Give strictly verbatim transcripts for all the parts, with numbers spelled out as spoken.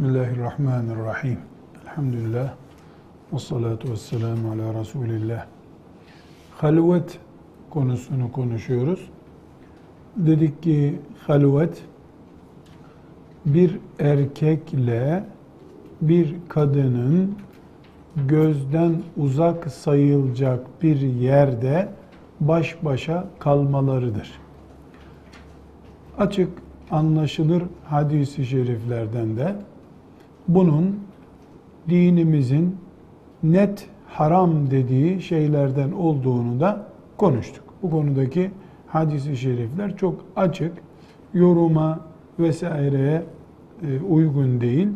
Bismillahirrahmanirrahim. Elhamdülillah. Ve salatu ve selamu ala Resulillah. Halvet konusunu konuşuyoruz. Dedik ki halvet bir erkekle bir kadının gözden uzak sayılacak bir yerde baş başa kalmalarıdır. Açık anlaşılır hadis-i şeriflerden de bunun dinimizin net haram dediği şeylerden olduğunu da konuştuk. Bu konudaki hadis-i şerifler çok açık, yoruma vesaireye uygun değil.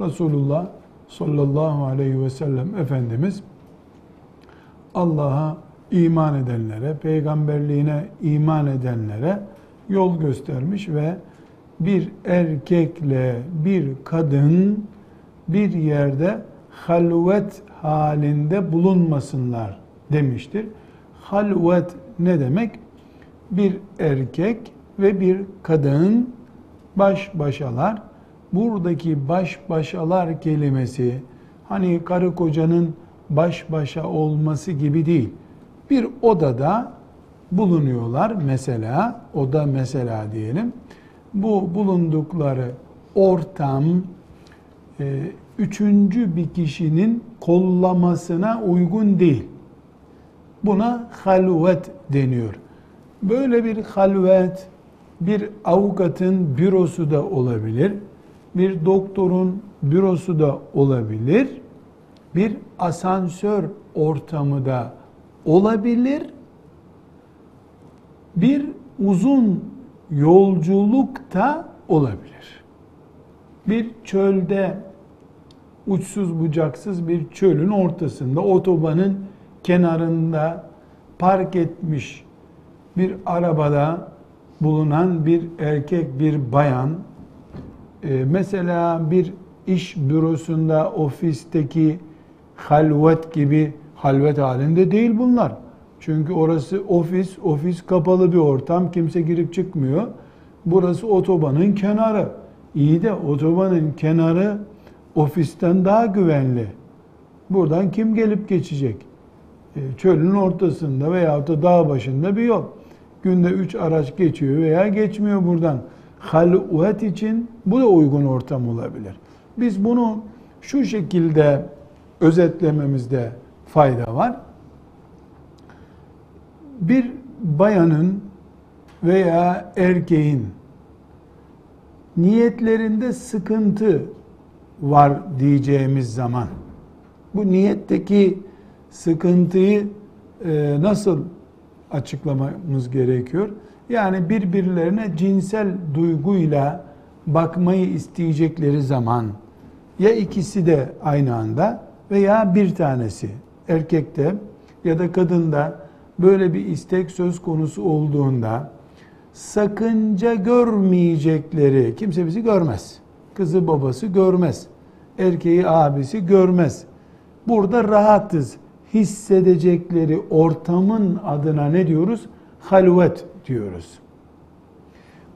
Resulullah sallallahu aleyhi ve sellem Efendimiz Allah'a iman edenlere, peygamberliğine iman edenlere yol göstermiş ve bir erkekle bir kadın bir yerde halvet halinde bulunmasınlar demiştir. Halvet ne demek? Bir erkek ve bir kadın baş başalar. Buradaki baş başalar kelimesi hani karı kocanın baş başa olması gibi değil. Bir odada bulunuyorlar mesela, oda mesela diyelim. Bu bulundukları ortam e, üçüncü bir kişinin kollamasına uygun değil. Buna halvet deniyor. Böyle bir halvet bir avukatın bürosu da olabilir, bir doktorun bürosu da olabilir, bir asansör ortamı da olabilir, bir uzun yolculuk da olabilir. Bir çölde, uçsuz bucaksız bir çölün ortasında, otobanın kenarında park etmiş bir arabada bulunan bir erkek, bir bayan, e, mesela bir iş bürosunda, ofisteki halvet gibi halvet halinde değil bunlar. Çünkü orası ofis, ofis kapalı bir ortam, kimse girip çıkmıyor. Burası otobanın kenarı. İyi de otobanın kenarı ofisten daha güvenli. Buradan kim gelip geçecek? Çölün ortasında veyahut da dağ başında bir yol. Günde üç araç geçiyor veya geçmiyor buradan. Halvet için bu da uygun ortam olabilir. Biz bunu şu şekilde özetlememizde fayda var. Bir bayanın veya erkeğin niyetlerinde sıkıntı var diyeceğimiz zaman bu niyetteki sıkıntıyı e, nasıl açıklamamız gerekiyor? Yani birbirlerine cinsel duyguyla bakmayı isteyecekleri zaman ya ikisi de aynı anda veya bir tanesi erkekte ya da kadında böyle bir istek söz konusu olduğunda sakınca görmeyecekleri, kimse bizi görmez. Kızı babası görmez. Erkeği abisi görmez. Burada rahatız hissedecekleri ortamın adına ne diyoruz? Halvet diyoruz.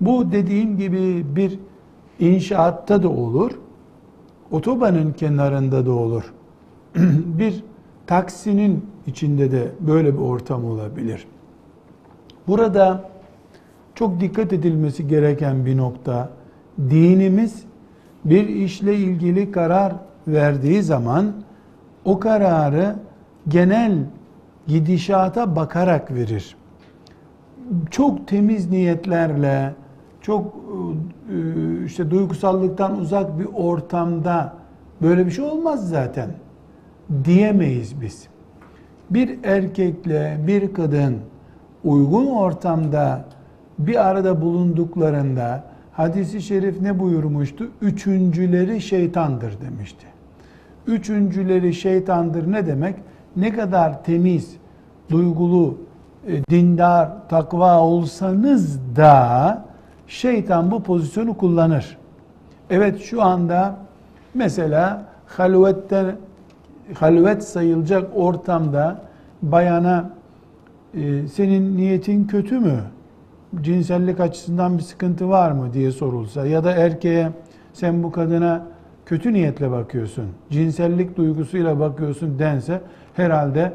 Bu dediğim gibi bir inşaatta da olur. Otobanın kenarında da olur. Bir taksinin içinde de böyle bir ortam olabilir. Burada çok dikkat edilmesi gereken bir nokta, dinimiz bir işle ilgili karar verdiği zaman o kararı genel gidişata bakarak verir. Çok temiz niyetlerle, çok işte duygusallıktan uzak bir ortamda böyle bir şey olmaz zaten diyemeyiz biz. Bir erkekle bir kadın uygun ortamda bir arada bulunduklarında hadis-i şerif ne buyurmuştu? Üçüncüleri şeytandır demişti. Üçüncüleri şeytandır ne demek? Ne kadar temiz, duygulu, dindar, takva olsanız da şeytan bu pozisyonu kullanır. Evet şu anda mesela halvetten halvet sayılacak ortamda bayana e, senin niyetin kötü mü? Cinsellik açısından bir sıkıntı var mı diye sorulsa ya da erkeğe sen bu kadına kötü niyetle bakıyorsun, cinsellik duygusuyla bakıyorsun dense herhalde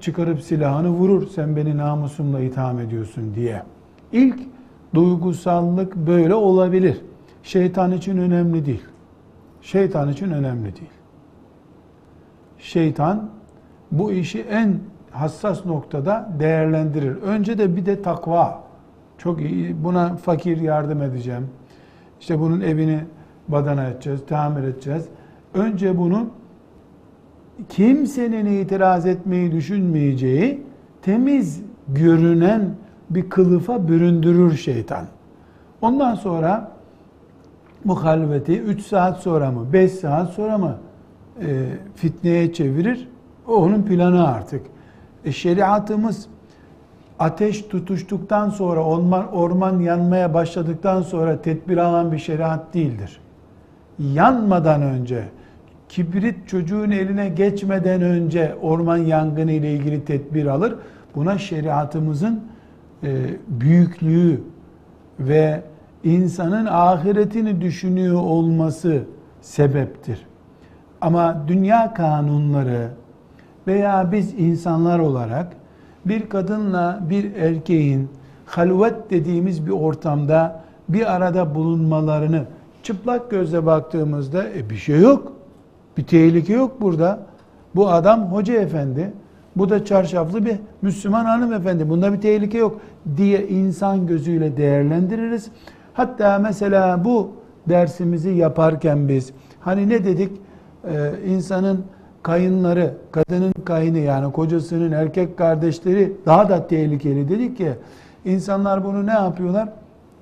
çıkarıp silahını vurur, sen beni namusumla itham ediyorsun diye. İlk duygusallık böyle olabilir. Şeytan için önemli değil. Şeytan için önemli değil. Şeytan bu işi en hassas noktada değerlendirir. Önce de bir de takva. Çok iyi, buna fakir yardım edeceğim. İşte bunun evini badana edeceğiz, tamir edeceğiz. Önce bunu kimsenin itiraz etmeyi düşünmeyeceği, temiz görünen bir kılıfa büründürür şeytan. Ondan sonra bu halveti üç saat sonra mı, beş saat sonra mı e, fitneye çevirir? O onun planı artık. E, şeriatımız ateş tutuştuktan sonra, orman, orman yanmaya başladıktan sonra tedbir alan bir şeriat değildir. Yanmadan önce, kibrit çocuğun eline geçmeden önce orman yangını ile ilgili tedbir alır. Buna şeriatımızın e, büyüklüğü ve insanın ahiretini düşünüyor olması sebeptir. Ama dünya kanunları veya biz insanlar olarak bir kadınla bir erkeğin halvet dediğimiz bir ortamda bir arada bulunmalarını çıplak gözle baktığımızda e, bir şey yok. Bir tehlike yok burada. Bu adam hoca efendi, bu da çarşaflı bir Müslüman hanımefendi. Bunda bir tehlike yok diye insan gözüyle değerlendiririz. Hatta mesela bu dersimizi yaparken biz hani ne dedik? Ee, insanın kayınları, kadının kayını yani kocasının erkek kardeşleri daha da tehlikeli dedik ki insanlar bunu ne yapıyorlar?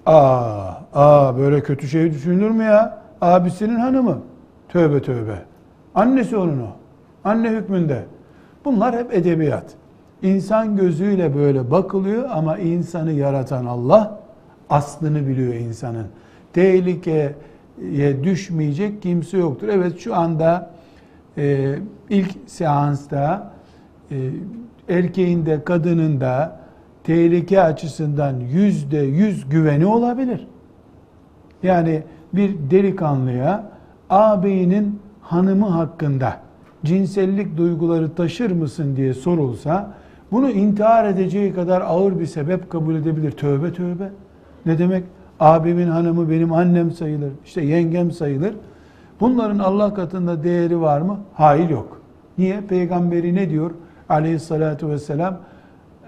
Aa, aa böyle kötü şey düşünür mü ya? Abisinin hanımı. Tövbe tövbe. Annesi onun o. Anne hükmünde. Bunlar hep edebiyat. İnsan gözüyle böyle bakılıyor ama insanı yaratan Allah aslını biliyor insanın. Tehlikeye düşmeyecek kimse yoktur. Evet şu anda e, ilk seansta e, erkeğin de kadının da tehlike açısından yüzde yüz güveni olabilir. Yani bir delikanlıya ağabeyinin hanımı hakkında cinsellik duyguları taşır mısın diye sorulsa bunu intihar edeceği kadar ağır bir sebep kabul edebilir. Tövbe tövbe. Ne demek? Abimin hanımı benim annem sayılır, işte yengem sayılır. Bunların Allah katında değeri var mı? Hayır yok. Niye? Peygamberi ne diyor? Aleyhissalatu vesselam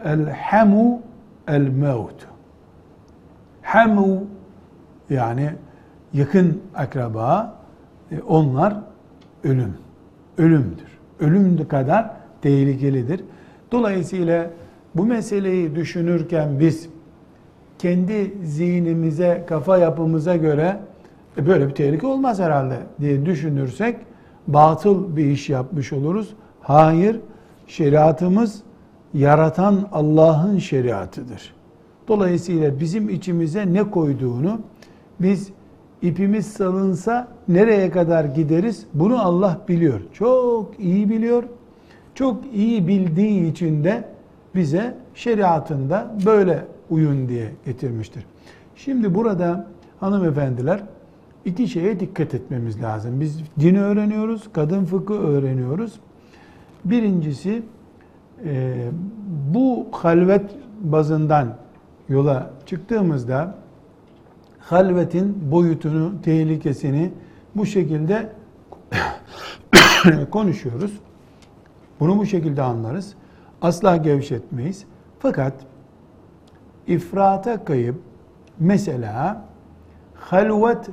elhamu el mevt. Hamu yani yakın akraba, onlar ölüm. Ölümdür. Ölüm kadar tehlikelidir. Dolayısıyla bu meseleyi düşünürken biz kendi zihnimize, kafa yapımıza göre e böyle bir tehlike olmaz herhalde diye düşünürsek batıl bir iş yapmış oluruz. Hayır, şeriatımız yaratan Allah'ın şeriatıdır. Dolayısıyla bizim içimize ne koyduğunu biz İpimiz salınsa nereye kadar gideriz? Bunu Allah biliyor. Çok iyi biliyor. Çok iyi bildiği için de bize şeriatında böyle uyun diye getirmiştir. Şimdi burada hanımefendiler iki şeye dikkat etmemiz lazım. Biz dini öğreniyoruz, kadın fıkhı öğreniyoruz. Birincisi bu halvet bazından yola çıktığımızda halvetin boyutunu, tehlikesini bu şekilde konuşuyoruz. Bunu bu şekilde anlarız. Asla gevşetmeyiz. Fakat ifrata kayıp mesela halvet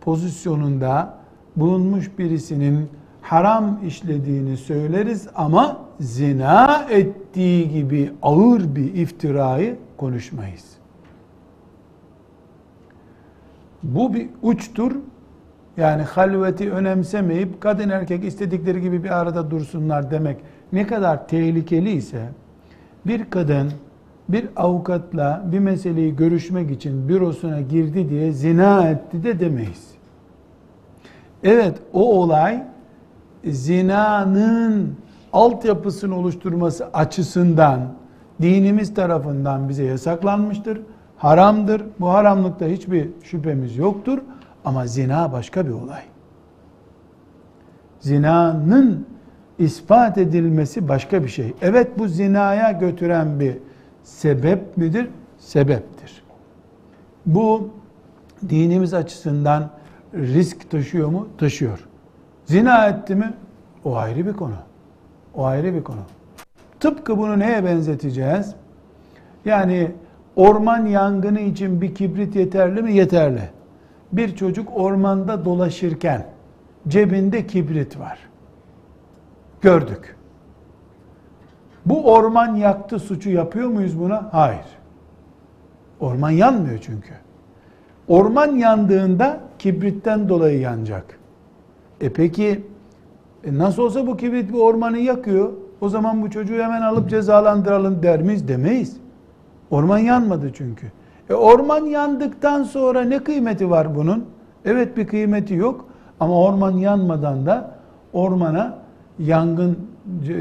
pozisyonunda bulunmuş birisinin haram işlediğini söyleriz ama zina ettiği gibi ağır bir iftirayı konuşmayız. Bu bir uçtur. Yani halveti önemsemeyip kadın erkek istedikleri gibi bir arada dursunlar demek ne kadar tehlikeli ise bir kadın bir avukatla bir meseleyi görüşmek için bürosuna girdi diye zina etti de demeyiz. Evet o olay zinanın altyapısını oluşturması açısından dinimiz tarafından bize yasaklanmıştır. Haramdır. Bu haramlıkta hiçbir şüphemiz yoktur. Ama zina başka bir olay. Zinanın ispat edilmesi başka bir şey. Evet, bu zinaya götüren bir sebep midir? Sebeptir. Bu dinimiz açısından risk taşıyor mu? Taşıyor. Zina etti mi? O ayrı bir konu. O ayrı bir konu. Tıpkı bunu neye benzeteceğiz? Yani orman yangını için bir kibrit yeterli mi? Yeterli. Bir çocuk ormanda dolaşırken cebinde kibrit var. Gördük. Bu orman yaktı suçu yapıyor muyuz buna? Hayır. Orman yanmıyor çünkü. Orman yandığında kibritten dolayı yanacak. E peki e nasıl olsa bu kibrit bir ormanı yakıyor. O zaman bu çocuğu hemen alıp cezalandıralım der miyiz? Demeyiz. Orman yanmadı çünkü. E orman yandıktan sonra ne kıymeti var bunun? Evet, bir kıymeti yok. Ama orman yanmadan da ormana yangın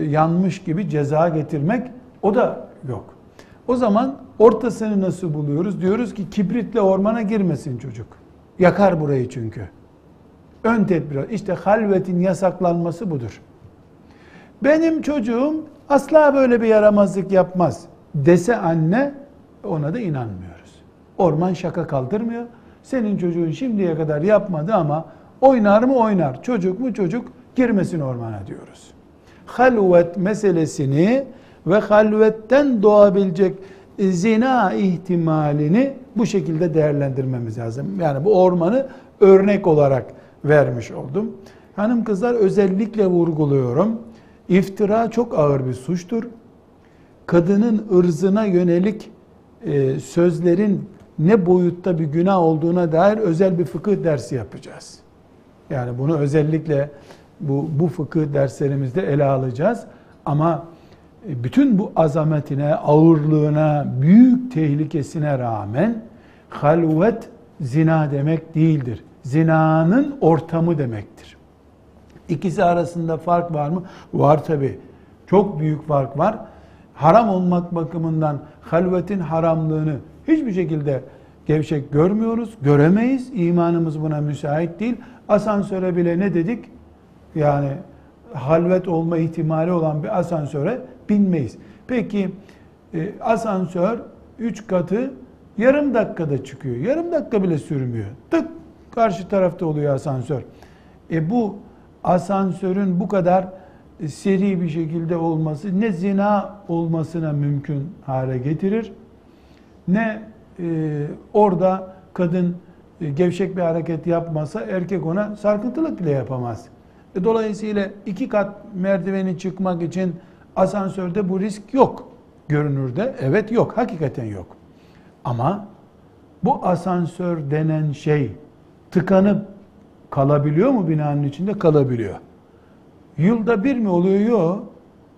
yanmış gibi ceza getirmek, o da yok. O zaman ortasını nasıl buluyoruz? Diyoruz ki kibritle ormana girmesin çocuk. Yakar burayı çünkü. Ön tedbir. İşte halvetin yasaklanması budur. Benim çocuğum asla böyle bir yaramazlık yapmaz dese anne, ona da inanmıyoruz. Orman şaka kaldırmıyor. Senin çocuğun şimdiye kadar yapmadı ama oynar mı oynar, çocuk mu çocuk, girmesin ormana diyoruz. Halvet meselesini ve halvetten doğabilecek zina ihtimalini bu şekilde değerlendirmemiz lazım. Yani bu ormanı örnek olarak vermiş oldum. Hanım kızlar, özellikle vurguluyorum. İftira çok ağır bir suçtur. Kadının ırzına yönelik e, sözlerin ne boyutta bir günah olduğuna dair özel bir fıkıh dersi yapacağız. Yani bunu özellikle bu, bu fıkıh derslerimizde ele alacağız. Ama bütün bu azametine, ağırlığına, büyük tehlikesine rağmen halvet zina demek değildir. Zinanın ortamı demektir. İkisi arasında fark var mı? Var tabii. Çok büyük fark var. Haram olmak bakımından halvetin haramlığını hiçbir şekilde gevşek görmüyoruz, göremeyiz. İmanımız buna müsait değil. Asansöre bile ne dedik? Yani halvet olma ihtimali olan bir asansöre binmeyiz. Peki e, asansör üç katı yarım dakikada çıkıyor. Yarım dakika bile sürmüyor. Tık karşı tarafta oluyor asansör. E bu asansörün bu kadar seri bir şekilde olması ne zina olmasına mümkün hale getirir, ne e, orada kadın e, gevşek bir hareket yapmasa erkek ona sarkıntılık bile yapamaz. E, dolayısıyla iki kat merdiveni çıkmak için asansörde bu risk yok. Görünürde evet yok, hakikaten yok. Ama bu asansör denen şey tıkanıp kalabiliyor mu binanın içinde? Kalabiliyor. Yılda bir mi oluyor? Yok.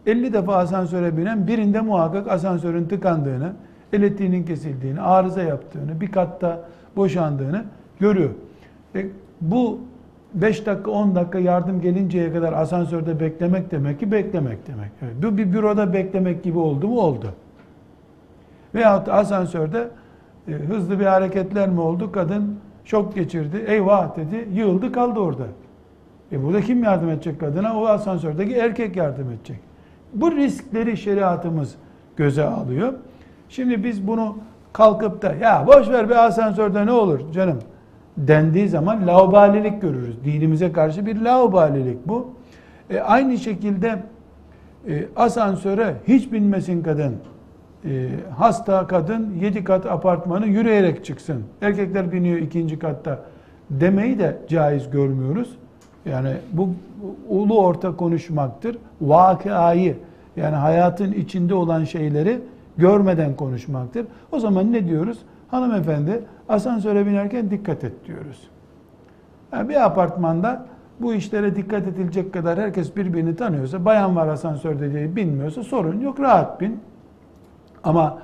elli defa asansöre binen birinde muhakkak asansörün tıkandığını, elektriğinin kesildiğini, arıza yaptığını, bir katta boşandığını görüyor. E, bu beş dakika, on dakika yardım gelinceye kadar asansörde beklemek demek ki beklemek demek. Evet, bu bir büroda beklemek gibi oldu mu? Oldu. Veyahut asansörde e, hızlı bir hareketler mi oldu? Kadın şok geçirdi, eyvah dedi, yığıldı kaldı orada. E burada kim yardım edecek kadına? O asansördeki erkek yardım edecek. Bu riskleri şeriatımız göze alıyor. Şimdi biz bunu kalkıp da ya boş ver be asansörde ne olur canım dendiği zaman laubalilik görürüz. Dinimize karşı bir laubalilik bu. E aynı şekilde e, asansöre hiç binmesin kadın. E, hasta kadın yedi kat apartmanı yürüyerek çıksın. Erkekler biniyor ikinci katta demeyi de caiz görmüyoruz. Yani bu ulu orta konuşmaktır. Vakayı, yani hayatın içinde olan şeyleri görmeden konuşmaktır. O zaman ne diyoruz? Hanımefendi asansöre binerken dikkat et diyoruz. Yani bir apartmanda bu işlere dikkat edilecek kadar herkes birbirini tanıyorsa, bayan var asansörde diye binmiyorsa sorun yok, rahat bin. Ama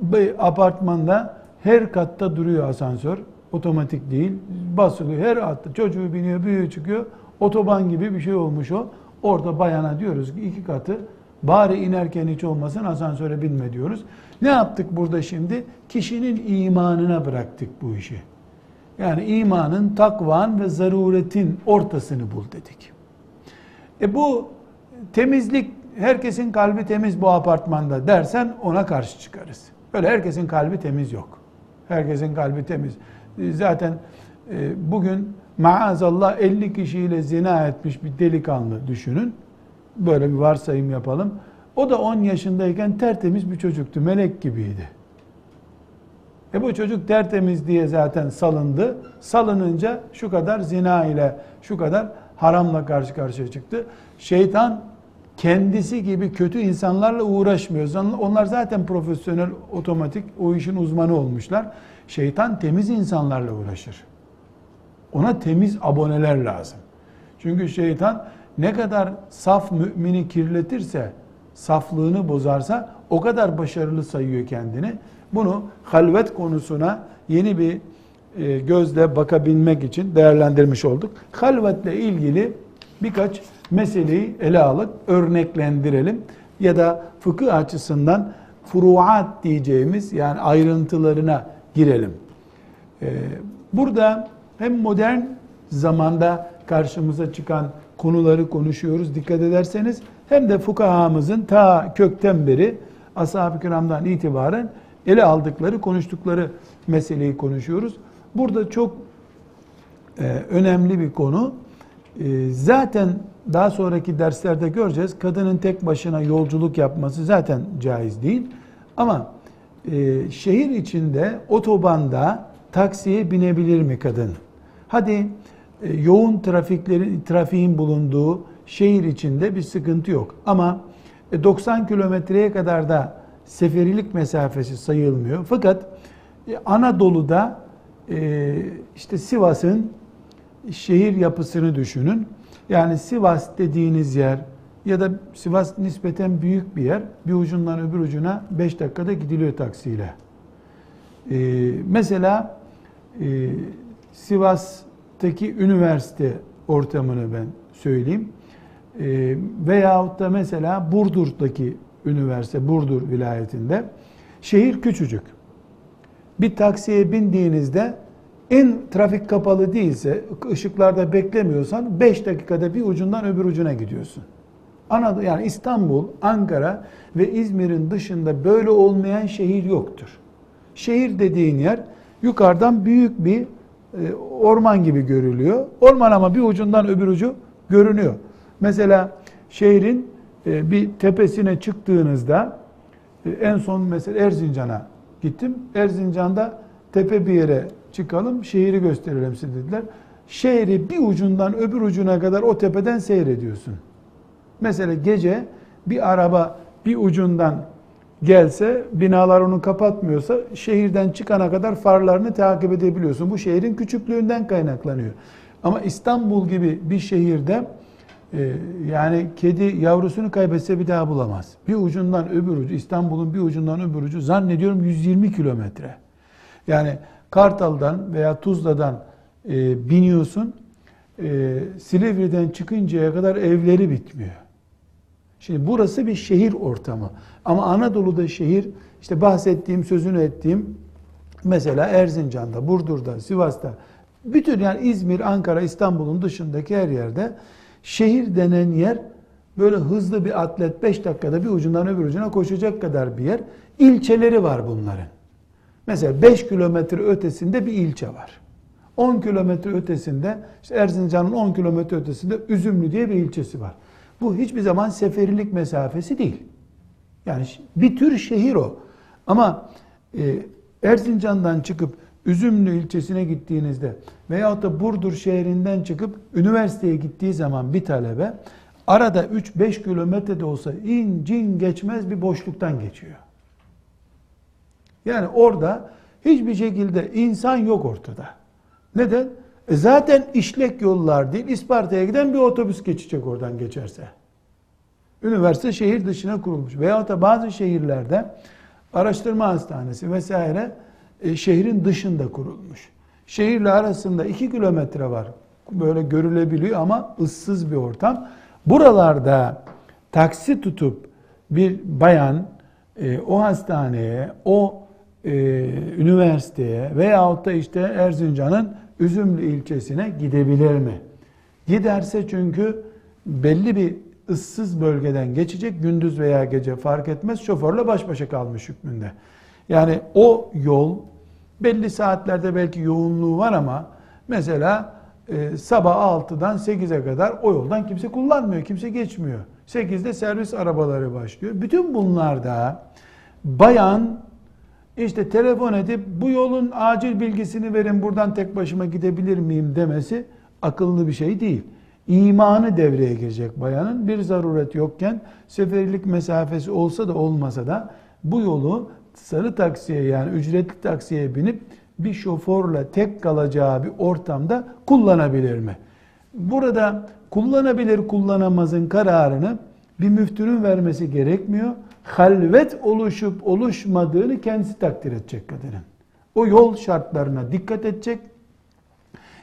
bir apartmanda her katta duruyor asansör. Otomatik değil. Basılıyor. Her attı. Çocuğu biniyor, büyüğü çıkıyor. Otoban gibi bir şey olmuş o. Orada bayana diyoruz ki iki katı bari inerken hiç olmasın asansöre binme diyoruz. Ne yaptık burada şimdi? Kişinin imanına bıraktık bu işi. Yani imanın, takvan ve zaruretin ortasını bul dedik. E bu temizlik, herkesin kalbi temiz bu apartmanda dersen ona karşı çıkarız. Öyle herkesin kalbi temiz yok. Herkesin kalbi temiz. Zaten bugün maazallah elli kişiyle zina etmiş bir delikanlı düşünün. Böyle bir varsayım yapalım. O da on yaşındayken tertemiz bir çocuktu. Melek gibiydi. E bu çocuk tertemiz diye zaten salındı. Salınınca şu kadar zina ile, şu kadar haramla karşı karşıya çıktı. Şeytan kendisi gibi kötü insanlarla uğraşmıyor. Onlar zaten profesyonel, otomatik, o işin uzmanı olmuşlar. Şeytan temiz insanlarla uğraşır. Ona temiz aboneler lazım. Çünkü şeytan ne kadar saf mümini kirletirse, saflığını bozarsa o kadar başarılı sayıyor kendini. Bunu halvet konusuna yeni bir gözle bakabilmek için değerlendirmiş olduk. Halvetle ilgili birkaç meseleyi ele alıp örneklendirelim. Ya da fıkıh açısından furuat diyeceğimiz, yani ayrıntılarına girelim. Burada hem modern zamanda karşımıza çıkan konuları konuşuyoruz dikkat ederseniz, hem de fukahamızın ta kökten beri, ashab-ı kiramdan itibaren ele aldıkları, konuştukları meseleyi konuşuyoruz. Burada çok e, önemli bir konu. E, zaten daha sonraki derslerde göreceğiz, kadının tek başına yolculuk yapması zaten caiz değil. Ama e, şehir içinde, otobanda taksiye binebilir mi kadın? Hadi e, yoğun trafiklerin, trafiğin bulunduğu şehir içinde bir sıkıntı yok. Ama e, doksan kilometreye kadar da seferilik mesafesi sayılmıyor. Fakat e, Anadolu'da e, işte Sivas'ın şehir yapısını düşünün. Yani Sivas dediğiniz yer, ya da Sivas nispeten büyük bir yer. Bir ucundan öbür ucuna beş dakikada gidiliyor taksiyle. E, mesela e, Sivas'taki üniversite ortamını ben söyleyeyim. E, veyahut da mesela Burdur'daki üniversite, Burdur vilayetinde. Şehir küçücük. Bir taksiye bindiğinizde en trafik kapalı değilse, ışıklarda beklemiyorsan beş dakikada bir ucundan öbür ucuna gidiyorsun. Anadolu, yani İstanbul, Ankara ve İzmir'in dışında böyle olmayan şehir yoktur. Şehir dediğin yer yukarıdan büyük bir e, orman gibi görülüyor. Orman ama bir ucundan öbür ucu görünüyor. Mesela şehrin e, bir tepesine çıktığınızda, e, en son mesela Erzincan'a gittim. Erzincan'da tepe bir yere çıkalım, şehri gösterelim size dediler. Şehri bir ucundan öbür ucuna kadar o tepeden seyrediyorsun. Mesela gece bir araba bir ucundan gelse, binalar onu kapatmıyorsa şehirden çıkana kadar farlarını takip edebiliyorsun. Bu şehrin küçüklüğünden kaynaklanıyor. Ama İstanbul gibi bir şehirde e, yani kedi yavrusunu kaybetse bir daha bulamaz. Bir ucundan öbür ucu, İstanbul'un bir ucundan öbür ucu zannediyorum yüz yirmi kilometre. Yani Kartal'dan veya Tuzla'dan e, biniyorsun, e, Silivri'den çıkıncaya kadar evleri bitmiyor. Şimdi burası bir şehir ortamı. Ama Anadolu'da şehir, işte bahsettiğim, sözünü ettiğim, mesela Erzincan'da, Burdur'da, Sivas'ta, bütün yani İzmir, Ankara, İstanbul'un dışındaki her yerde şehir denen yer böyle hızlı bir atlet beş dakikada bir ucundan öbür ucuna koşacak kadar bir yer. İlçeleri var bunların. Mesela beş kilometre ötesinde bir ilçe var. on kilometre ötesinde, işte Erzincan'ın on kilometre ötesinde Üzümlü diye bir ilçesi var. Bu hiçbir zaman seferilik mesafesi değil. Yani bir tür şehir o. Ama e, Erzincan'dan çıkıp Üzümlü ilçesine gittiğinizde veyahut da Burdur şehrinden çıkıp üniversiteye gittiği zaman bir talebe arada üç beş kilometrede olsa incin geçmez bir boşluktan geçiyor. Yani orada hiçbir şekilde insan yok ortada. Neden? E zaten işlek yollar değil, İsparta'ya giden bir otobüs geçecek oradan geçerse. Üniversite şehir dışına kurulmuş. Veyahut da bazı şehirlerde araştırma hastanesi vesaire e, şehrin dışında kurulmuş. Şehirle arasında iki kilometre var. Böyle görülebiliyor ama ıssız bir ortam. Buralarda taksi tutup bir bayan e, o hastaneye, o Ee, üniversiteye veyahut da işte Erzincan'ın Üzümlü ilçesine gidebilir mi? Giderse çünkü belli bir ıssız bölgeden geçecek, gündüz veya gece fark etmez, şoförle baş başa kalmış hükmünde. Yani o yol belli saatlerde belki yoğunluğu var ama mesela e, sabah altıdan sekize kadar o yoldan kimse kullanmıyor, kimse geçmiyor. sekizde servis arabaları başlıyor. Bütün bunlarda bayan işte telefon edip bu yolun acil bilgisini verin, buradan tek başıma gidebilir miyim demesi akıllı bir şey değil. İmanı devreye girecek bayanın. Bir zaruret yokken, seferilik mesafesi olsa da olmasa da bu yolu sarı taksiye, yani ücretli taksiye binip bir şoförle tek kalacağı bir ortamda kullanabilir mi? Burada kullanabilir kullanamazın kararını bir müftünün vermesi gerekmiyor. Halvet oluşup oluşmadığını kendisi takdir edecek kadının. O yol şartlarına dikkat edecek.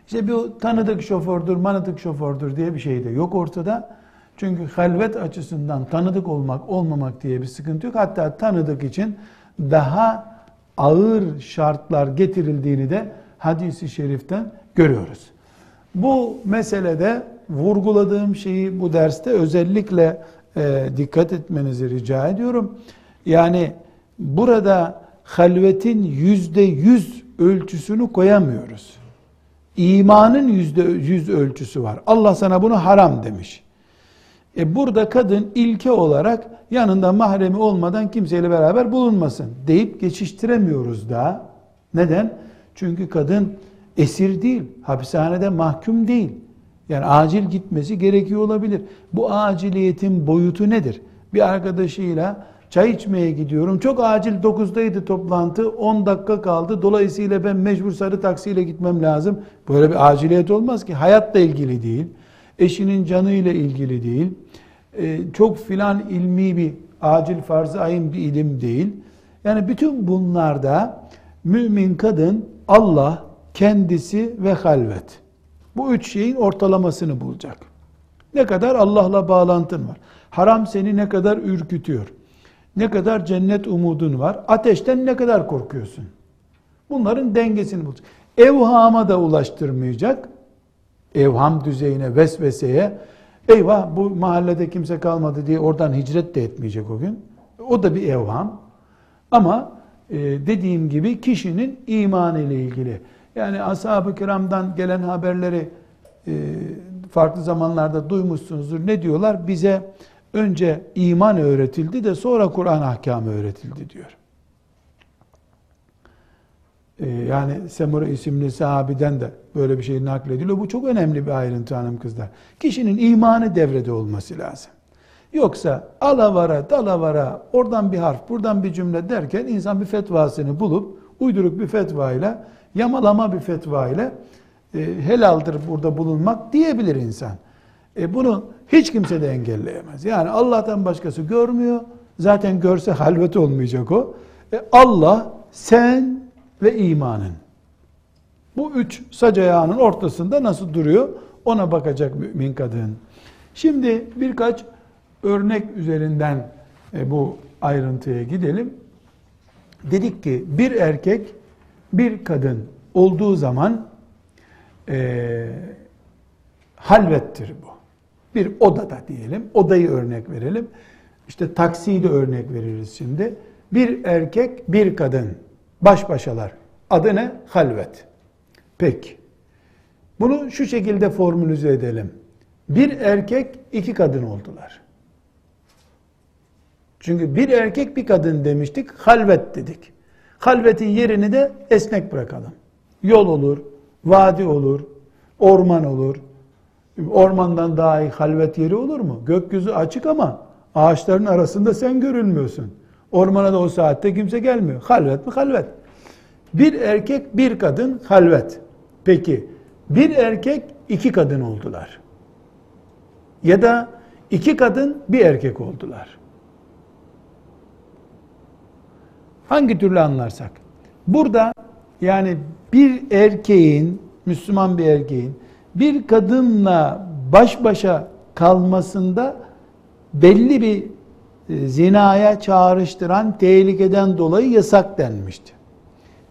İşte bir tanıdık şofördür, manadık şofördür diye bir şey de yok ortada. Çünkü halvet açısından tanıdık olmak, olmamak diye bir sıkıntı yok. Hatta tanıdık için daha ağır şartlar getirildiğini de hadis-i şeriften görüyoruz. Bu meselede vurguladığım şeyi bu derste özellikle e, dikkat etmenizi rica ediyorum. Yani burada halvetin yüzde yüz ölçüsünü koyamıyoruz. İmanın yüzde yüz ölçüsü var. Allah sana bunu haram demiş. E burada kadın ilke olarak yanında mahremi olmadan kimseyle beraber bulunmasın deyip geçiştiremiyoruz da. Neden? Çünkü kadın esir değil, hapishanede mahkum değil. Yani acil gitmesi gerekiyor olabilir. Bu aciliyetin boyutu nedir? Bir arkadaşıyla çay içmeye gidiyorum. Çok acil, dokuzdaydı toplantı, on dakika kaldı. Dolayısıyla ben mecbur sarı taksiyle gitmem lazım. Böyle bir aciliyet olmaz ki. Hayatla ilgili değil. Eşinin canıyla ilgili değil. Çok filan ilmi bir acil farz-ı ayın bir ilim değil. Yani bütün bunlarda mümin kadın Allah, kendisi ve halvet. Bu üç şeyin ortalamasını bulacak. Ne kadar Allah'la bağlantın var. Haram seni ne kadar ürkütüyor. Ne kadar cennet umudun var. Ateşten ne kadar korkuyorsun. Bunların dengesini bulacak. Evhama da ulaştırmayacak. Evham düzeyine, vesveseye, eyvah bu mahallede kimse kalmadı diye oradan hicret de etmeyecek o gün. O da bir evham. Ama e, dediğim gibi kişinin imanı ile ilgili. Yani ashab-ı kiramdan gelen haberleri e, farklı zamanlarda duymuşsunuzdur. Ne diyorlar? Bize önce iman öğretildi de sonra Kur'an ahkamı öğretildi diyor. E, yani Semura isimli sahabiden de böyle bir şey naklediliyor. Bu çok önemli bir ayrıntı hanım kızlar. Kişinin imanı devrede olması lazım. Yoksa alavara, dalavara, oradan bir harf, buradan bir cümle derken insan bir fetvasını bulup uyduruk bir fetvayla, yamalama bir fetva ile e, helaldir burada bulunmak diyebilir insan. E, bunu hiç kimse de engelleyemez. Yani Allah'tan başkası görmüyor. Zaten görse halvet olmayacak o. E, Allah, sen ve imanın. Bu üç sac ayağının ortasında nasıl duruyor? Ona bakacak mümin kadın. Şimdi birkaç örnek üzerinden e, bu ayrıntıya gidelim. Dedik ki bir erkek bir kadın olduğu zaman e, halvettir bu. Bir odada diyelim, odayı örnek verelim. İşte taksiyi de örnek veririz şimdi. Bir erkek, bir kadın baş başalar. Adı ne? Halvet. Peki. Bunu şu şekilde formülize edelim. Bir erkek, iki kadın oldular. Çünkü bir erkek, bir kadın demiştik, halvet dedik. Halvetin yerini de esnek bırakalım. Yol olur, vadi olur, orman olur. Ormandan daha iyi halvet yeri olur mu? Gökyüzü açık ama ağaçların arasında sen görünmüyorsun. Ormana da o saatte kimse gelmiyor. Halvet mi? Halvet. Bir erkek, bir kadın halvet. Peki, bir erkek, iki kadın oldular. Ya da iki kadın, bir erkek oldular. Hangi türlü anlarsak. Burada yani bir erkeğin, Müslüman bir erkeğin bir kadınla baş başa kalmasında belli bir zinaya çağrıştıran tehlikeden dolayı yasak denmişti.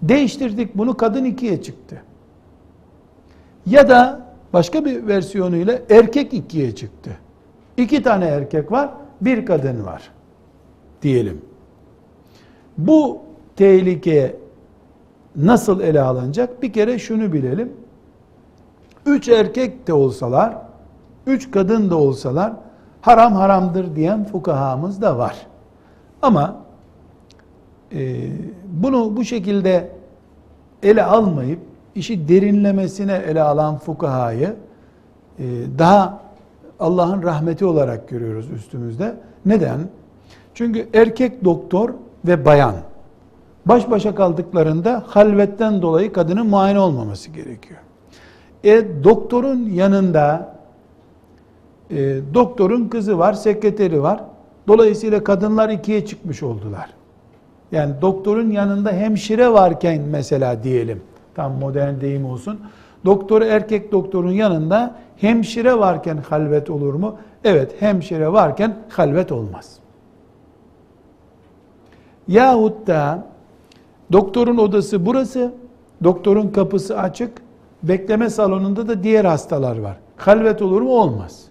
Değiştirdik bunu, kadın ikiye çıktı. Ya da başka bir versiyonuyla erkek ikiye çıktı. iki tane erkek var, bir kadın var diyelim. Bu tehlike nasıl ele alınacak? Bir kere şunu bilelim. Üç erkek de olsalar, üç kadın da olsalar haram haramdır diyen fukahamız da var. Ama e, bunu bu şekilde ele almayıp işi derinlemesine ele alan fukahayı e, daha Allah'ın rahmeti olarak görüyoruz üstümüzde. Neden? Çünkü erkek doktor ve bayan baş başa kaldıklarında halvetten dolayı kadının muayene olmaması gerekiyor. E, doktorun yanında e, doktorun kızı var, sekreteri var. Dolayısıyla kadınlar ikiye çıkmış oldular. Yani doktorun yanında hemşire varken mesela diyelim, tam modern deyim olsun. Doktor, erkek doktorun yanında hemşire varken halvet olur mu? Evet, hemşire varken halvet olmaz. Yahut da doktorun odası burası, doktorun kapısı açık, bekleme salonunda da diğer hastalar var. Halvet olur mu? Olmaz.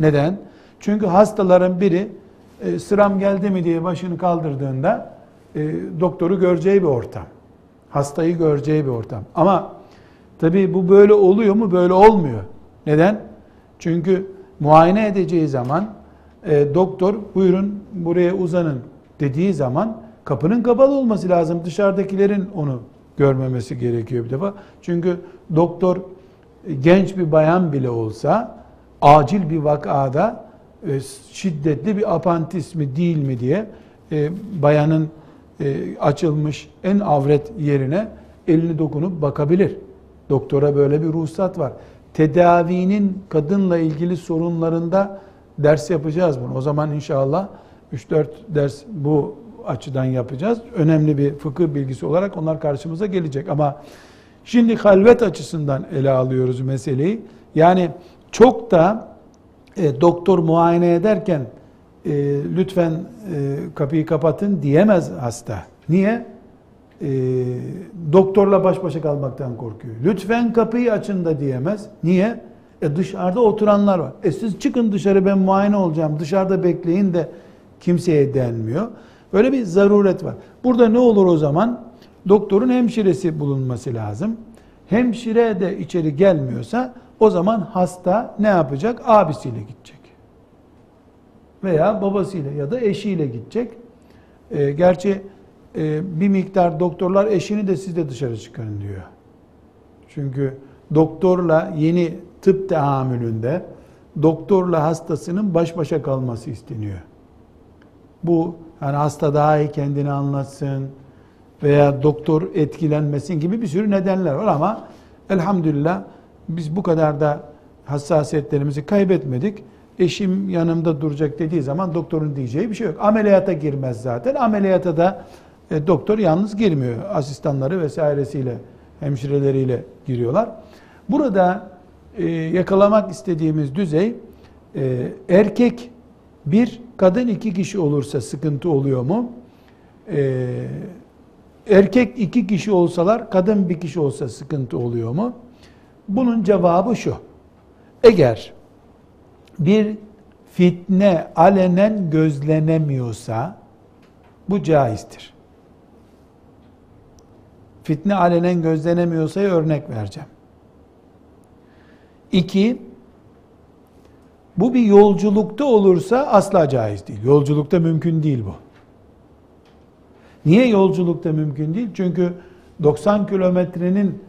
Neden? Çünkü hastaların biri e, sıram geldi mi diye başını kaldırdığında e, doktoru göreceği bir ortam. Hastayı göreceği bir ortam. Ama tabii bu böyle oluyor mu? Böyle olmuyor. Neden? Çünkü muayene edeceği zaman e, doktor buyurun buraya uzanın dediği zaman kapının kapalı olması lazım. Dışarıdakilerin onu görmemesi gerekiyor bir defa. Çünkü doktor genç bir bayan bile olsa acil bir vakada e, şiddetli bir apantis mi değil mi diye e, bayanın e, açılmış en avret yerine elini dokunup bakabilir. Doktora böyle bir ruhsat var. Tedavinin kadınla ilgili sorunlarında ders yapacağız bunu. O zaman inşallah üç dört ders bu açıdan yapacağız. Önemli bir fıkıh bilgisi olarak onlar karşımıza gelecek. Ama şimdi halvet açısından ele alıyoruz meseleyi. Yani çok da e, doktor muayene ederken e, lütfen e, kapıyı kapatın diyemez hasta. Niye? E, doktorla baş başa kalmaktan korkuyor. Lütfen kapıyı açın da diyemez. Niye? E, dışarıda oturanlar var. E siz çıkın dışarı, ben muayene olacağım. Dışarıda bekleyin de kimseye denmiyor. Böyle bir zaruret var. Burada ne olur o zaman? Doktorun hemşiresi bulunması lazım. Hemşire de içeri gelmiyorsa o zaman hasta ne yapacak? Abisiyle gidecek. Veya babasıyla ya da eşiyle gidecek. E, gerçi e, bir miktar doktorlar eşini de siz de dışarı çıkarın diyor. Çünkü doktorla yeni tıp teamülünde doktorla hastasının baş başa kalması isteniyor. Bu yani hasta daha iyi kendini anlatsın veya doktor etkilenmesin gibi bir sürü nedenler var ama elhamdülillah biz bu kadar da hassasiyetlerimizi kaybetmedik. Eşim yanımda duracak dediği zaman doktorun diyeceği bir şey yok. Ameliyata girmez zaten. Ameliyata da e, doktor yalnız girmiyor. Asistanları vesairesiyle, hemşireleriyle giriyorlar. Burada e, yakalamak istediğimiz düzey e, erkek bir, kadın iki kişi olursa sıkıntı oluyor mu? Ee, erkek iki kişi olsalar, kadın bir kişi olsa sıkıntı oluyor mu? Bunun cevabı şu. Eğer bir fitne alenen gözlenemiyorsa bu caizdir. Fitne alenen gözlenemiyorsa örnek vereceğim. İki, bu bir yolculukta olursa asla caiz değil. Yolculukta mümkün değil bu. Niye yolculukta mümkün değil? Çünkü doksan kilometrenin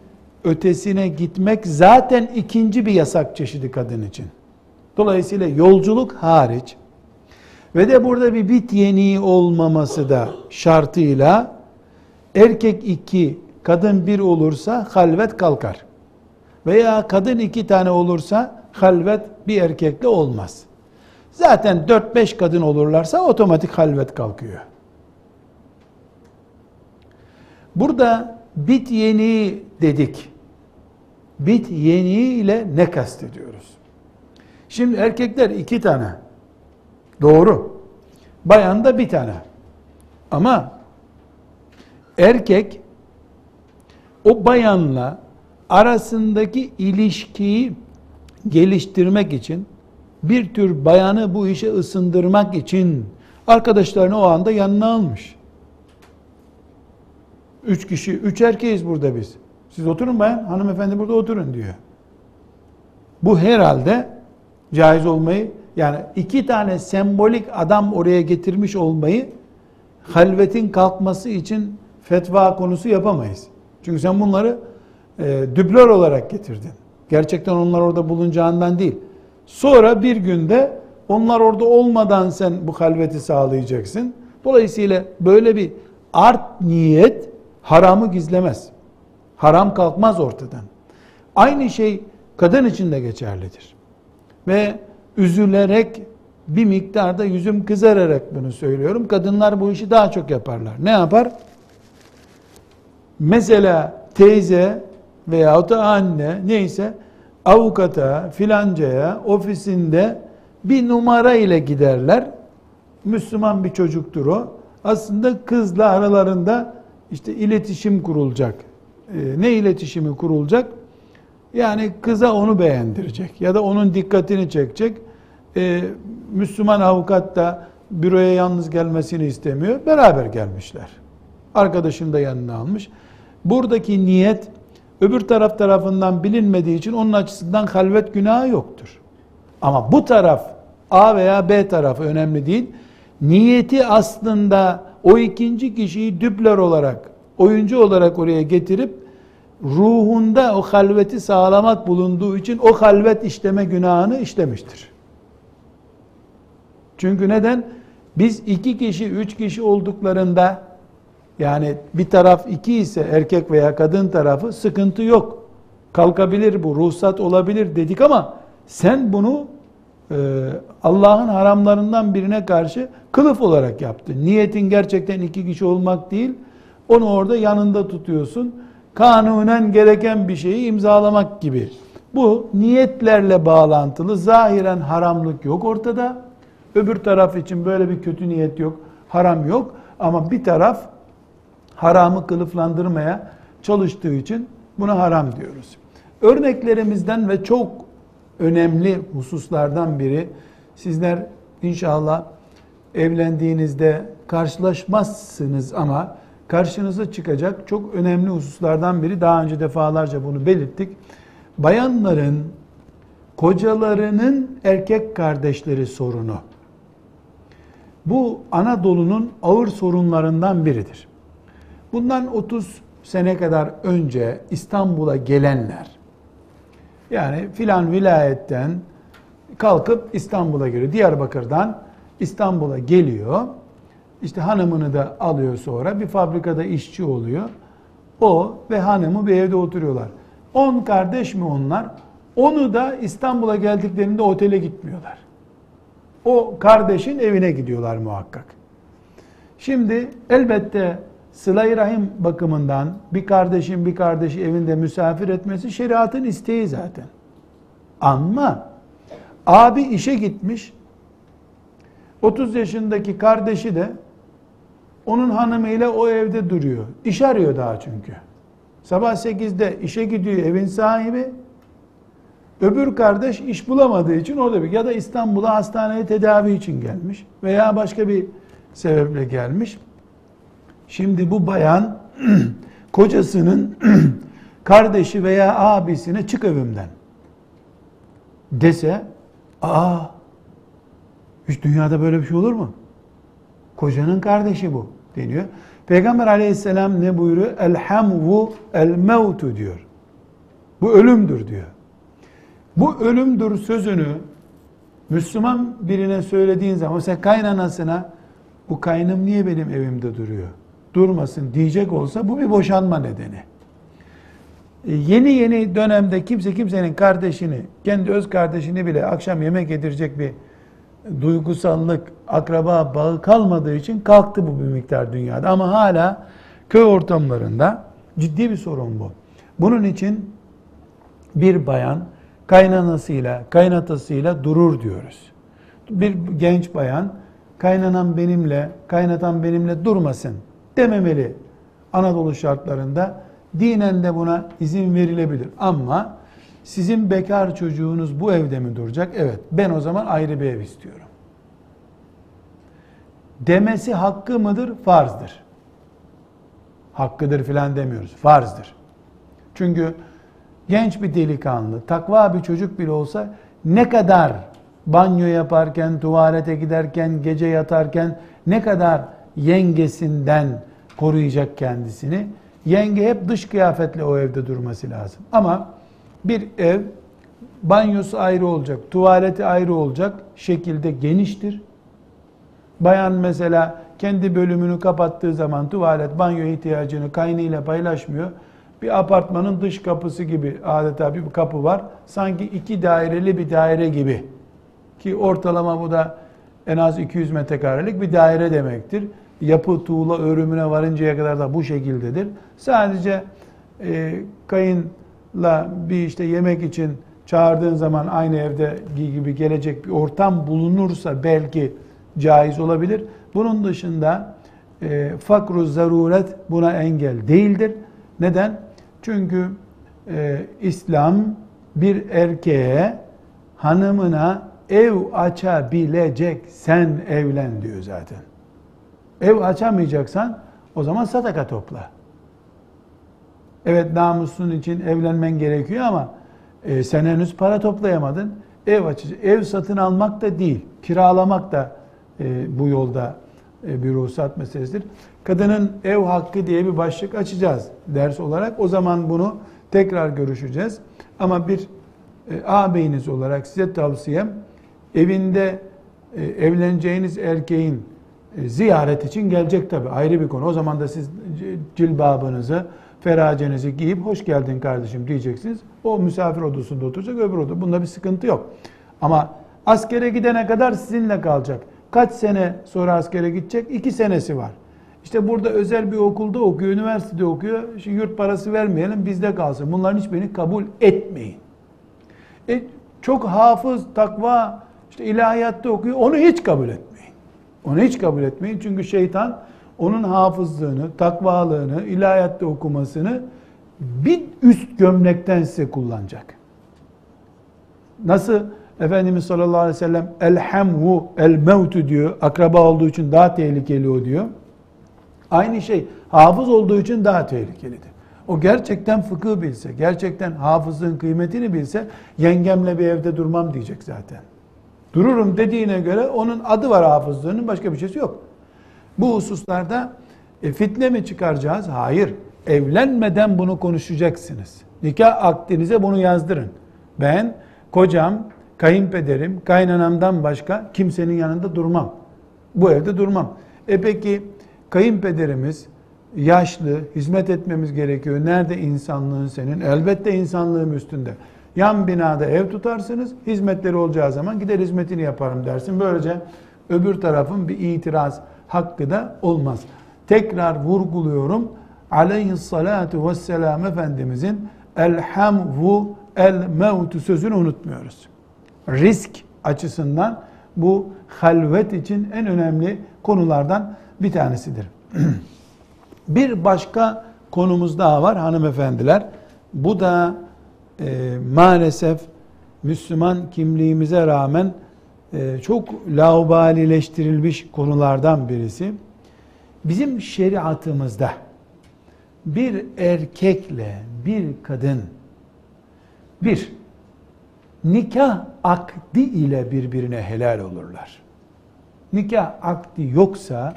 ötesine gitmek zaten ikinci bir yasak çeşidi kadın için. Dolayısıyla yolculuk hariç ve de burada bir bit yeniği olmaması da şartıyla erkek iki, kadın bir olursa halvet kalkar. Veya kadın iki tane olursa halvet bir erkekle olmaz. Zaten dört beş kadın olurlarsa otomatik halvet kalkıyor. Burada bit yeniği dedik. Bit yeniği ile ne kastediyoruz? Şimdi erkekler iki tane. Doğru. Bayan da bir tane. Ama erkek o bayanla arasındaki ilişkiyi geliştirmek için bir tür bayanı bu işe ısındırmak için arkadaşlarını o anda yanına almış. Üç kişi, üç erkeğiz burada biz. Siz oturun bayan, hanımefendi burada oturun diyor. Bu herhalde caiz olmayı, yani iki tane sembolik adam oraya getirmiş olmayı, halvetin kalkması için fetva konusu yapamayız. Çünkü sen bunları e, düblör olarak getirdin. Gerçekten onlar orada bulunacağından değil. Sonra bir günde onlar orada olmadan sen bu halveti sağlayacaksın. Dolayısıyla böyle bir art niyet haramı gizlemez. Haram kalkmaz ortadan. Aynı şey kadın için de geçerlidir. Ve üzülerek, bir miktarda yüzüm kızararak bunu söylüyorum. Kadınlar bu işi daha çok yaparlar. Ne yapar? Mesela teyze veyahut da anne neyse avukata, filancaya, ofisinde bir numara ile giderler. Müslüman bir çocuktur o. Aslında kızla aralarında işte iletişim kurulacak. E, ne iletişimi kurulacak? Yani kıza onu beğendirecek ya da onun dikkatini çekecek. Ee, Müslüman avukat da büroya yalnız gelmesini istemiyor. Beraber gelmişler. Arkadaşını da yanına almış. Buradaki niyet öbür taraf tarafından bilinmediği için onun açısından halvet günahı yoktur. Ama bu taraf A veya B tarafı önemli değil. Niyeti aslında o ikinci kişiyi düblör olarak, oyuncu olarak oraya getirip ruhunda o halveti sağlamak bulunduğu için o halvet işleme günahını işlemiştir. Çünkü neden? Biz iki kişi, üç kişi olduklarında, yani bir taraf iki ise erkek veya kadın tarafı, sıkıntı yok. Kalkabilir bu, ruhsat olabilir dedik ama sen bunu e, Allah'ın haramlarından birine karşı kılıf olarak yaptın. Niyetin gerçekten iki kişi olmak değil, onu orada yanında tutuyorsun. Kanunen gereken bir şeyi imzalamak gibi. Bu niyetlerle bağlantılı, zahiren haramlık yok ortada. Öbür taraf için böyle bir kötü niyet yok, haram yok. Ama bir taraf haramı kılıflandırmaya çalıştığı için buna haram diyoruz. Örneklerimizden ve çok önemli hususlardan biri, sizler inşallah evlendiğinizde karşılaşmazsınız ama karşınıza çıkacak çok önemli hususlardan biri. Daha önce defalarca bunu belirttik. Bayanların, kocalarının erkek kardeşleri sorunu. Bu Anadolu'nun ağır sorunlarından biridir. Bundan otuz sene kadar önce İstanbul'a gelenler, yani filan vilayetten kalkıp İstanbul'a geliyor. Diyarbakır'dan İstanbul'a geliyor. İşte hanımını da alıyor sonra. Bir fabrikada işçi oluyor. O ve hanımı bir evde oturuyorlar. On kardeş mi onlar? Onu da İstanbul'a geldiklerinde otele gitmiyorlar. O kardeşin evine gidiyorlar muhakkak. Şimdi elbette sıla-i rahim bakımından bir kardeşin bir kardeşi evinde misafir etmesi şeriatın isteği zaten. Ama abi işe gitmiş, otuz yaşındaki kardeşi de onun hanımıyla o evde duruyor. İş arıyor daha çünkü. Sabah sekizde işe gidiyor evin sahibi. Öbür kardeş iş bulamadığı için orada bir, ya da İstanbul'a hastaneye tedavi için gelmiş veya başka bir sebeple gelmiş. Şimdi bu bayan kocasının kardeşi veya abisine çık evimden dese, aa hiç dünyada böyle bir şey olur mu? Kocanın kardeşi bu deniyor. Peygamber aleyhisselam ne buyuruyor? Elhamvu el-mevtu diyor. Bu ölümdür diyor. Bu ölümdür sözünü Müslüman birine söylediğin zaman, mesela kaynanasına, bu kaynım niye benim evimde duruyor, durmasın diyecek olsa bu bir boşanma nedeni. E, yeni yeni dönemde kimse kimsenin kardeşini, kendi öz kardeşini bile akşam yemek yedirecek bir duygusallık, akraba bağı kalmadığı için kalktı bu bir miktar dünyada. Ama hala köy ortamlarında ciddi bir sorun bu. Bunun için bir bayan kaynanasıyla, kaynatasıyla durur diyoruz. Bir genç bayan, kaynanan benimle, kaynatan benimle durmasın dememeli Anadolu şartlarında. Dinen de buna izin verilebilir. Ama Sizin bekar çocuğunuz bu evde mi duracak? Evet, ben o zaman ayrı bir ev istiyorum demesi hakkı mıdır? Farzdır. Hakkıdır filan demiyoruz. Farzdır. Çünkü genç bir delikanlı, takva bir çocuk bile olsa ne kadar banyo yaparken, tuvalete giderken, gece yatarken ne kadar yengesinden koruyacak kendisini, yenge hep dış kıyafetle o evde durması lazım. Ama bir ev banyosu ayrı olacak, tuvaleti ayrı olacak şekilde geniştir. Bayan mesela kendi bölümünü kapattığı zaman tuvalet, banyo ihtiyacını kaynıyla paylaşmıyor. Bir apartmanın dış kapısı gibi adeta bir kapı var. Sanki iki daireli bir daire gibi. Ki ortalama bu da en az iki yüz metrekarelik bir daire demektir. Yapı tuğla örümüne varıncaya kadar da bu şekildedir. Sadece e, kayınla bir işte yemek için çağırdığın zaman aynı evde gibi gelecek bir ortam bulunursa belki caiz olabilir. Bunun dışında e, fakr-ı zaruret buna engel değildir. Neden? Çünkü e, İslam bir erkeğe hanımına ev açabilecek sen evlen diyor zaten. Ev açamayacaksan o zaman sadaka topla. Evet, namusun için evlenmen gerekiyor ama e, sen henüz para toplayamadın. Ev açacak. Ev satın almak da değil, kiralamak da E, bu yolda e, bir ruhsat meselesidir. Kadının ev hakkı diye bir başlık açacağız ders olarak. O zaman bunu tekrar görüşeceğiz. Ama bir e, ağabeyiniz olarak size tavsiyem, evinde e, evleneceğiniz erkeğin e, ziyaret için gelecek tabii. Ayrı bir konu. O zaman da siz cilbabınızı, feracenizi giyip hoş geldin kardeşim diyeceksiniz. O misafir odasında oturacak, öbür odada. Bunda bir sıkıntı yok. Ama askere gidene kadar sizinle kalacak. Kaç sene sonra askere gidecek? İki senesi var. İşte burada özel bir okulda okuyor, üniversitede okuyor. Şimdi yurt parası vermeyelim, bizde kalsın. Bunların hiçbirini kabul etmeyin. E, çok hafız, takva, işte ilahiyatta okuyor. Onu hiç kabul etmeyin. Onu hiç kabul etmeyin. Çünkü şeytan onun hafızlığını, takvalığını, ilahiyatta okumasını bir üst gömlekten size kullanacak. Nasıl? Efendimiz sallallahu aleyhi ve sellem elhamhu elmevtü diyor. Akraba olduğu için daha tehlikeli o diyor. Aynı şey hafız olduğu için daha tehlikelidir. O gerçekten fıkıh bilse, gerçekten hafızlığın kıymetini bilse yengemle bir evde durmam diyecek zaten. Dururum dediğine göre onun adı var hafızlığının, başka bir şeysi yok. Bu hususlarda e, fitne mi çıkaracağız? Hayır. Evlenmeden bunu konuşacaksınız. Nikah akdinize bunu yazdırın. Ben kocam, kayınpederim, kaynanamdan başka kimsenin yanında durmam. Bu evde durmam. E peki kayınpederimiz yaşlı, hizmet etmemiz gerekiyor. Nerede insanlığın senin? Elbette insanlığım üstünde. Yan binada ev tutarsınız, hizmetleri olacağı zaman gider hizmetini yaparım dersin. Böylece öbür tarafın bir itiraz hakkı da olmaz. Tekrar vurguluyorum. Aleyhissalatu vesselam Efendimizin elhamvu el mevtu sözünü unutmuyoruz. Risk açısından bu halvet için en önemli konulardan bir tanesidir. Bir başka konumuz daha var hanımefendiler. Bu da e, maalesef Müslüman kimliğimize rağmen e, çok laubalileştirilmiş konulardan birisi. Bizim şeriatımızda bir erkekle bir kadın bir nikah akdi ile birbirine helal olurlar. Nikah akdi yoksa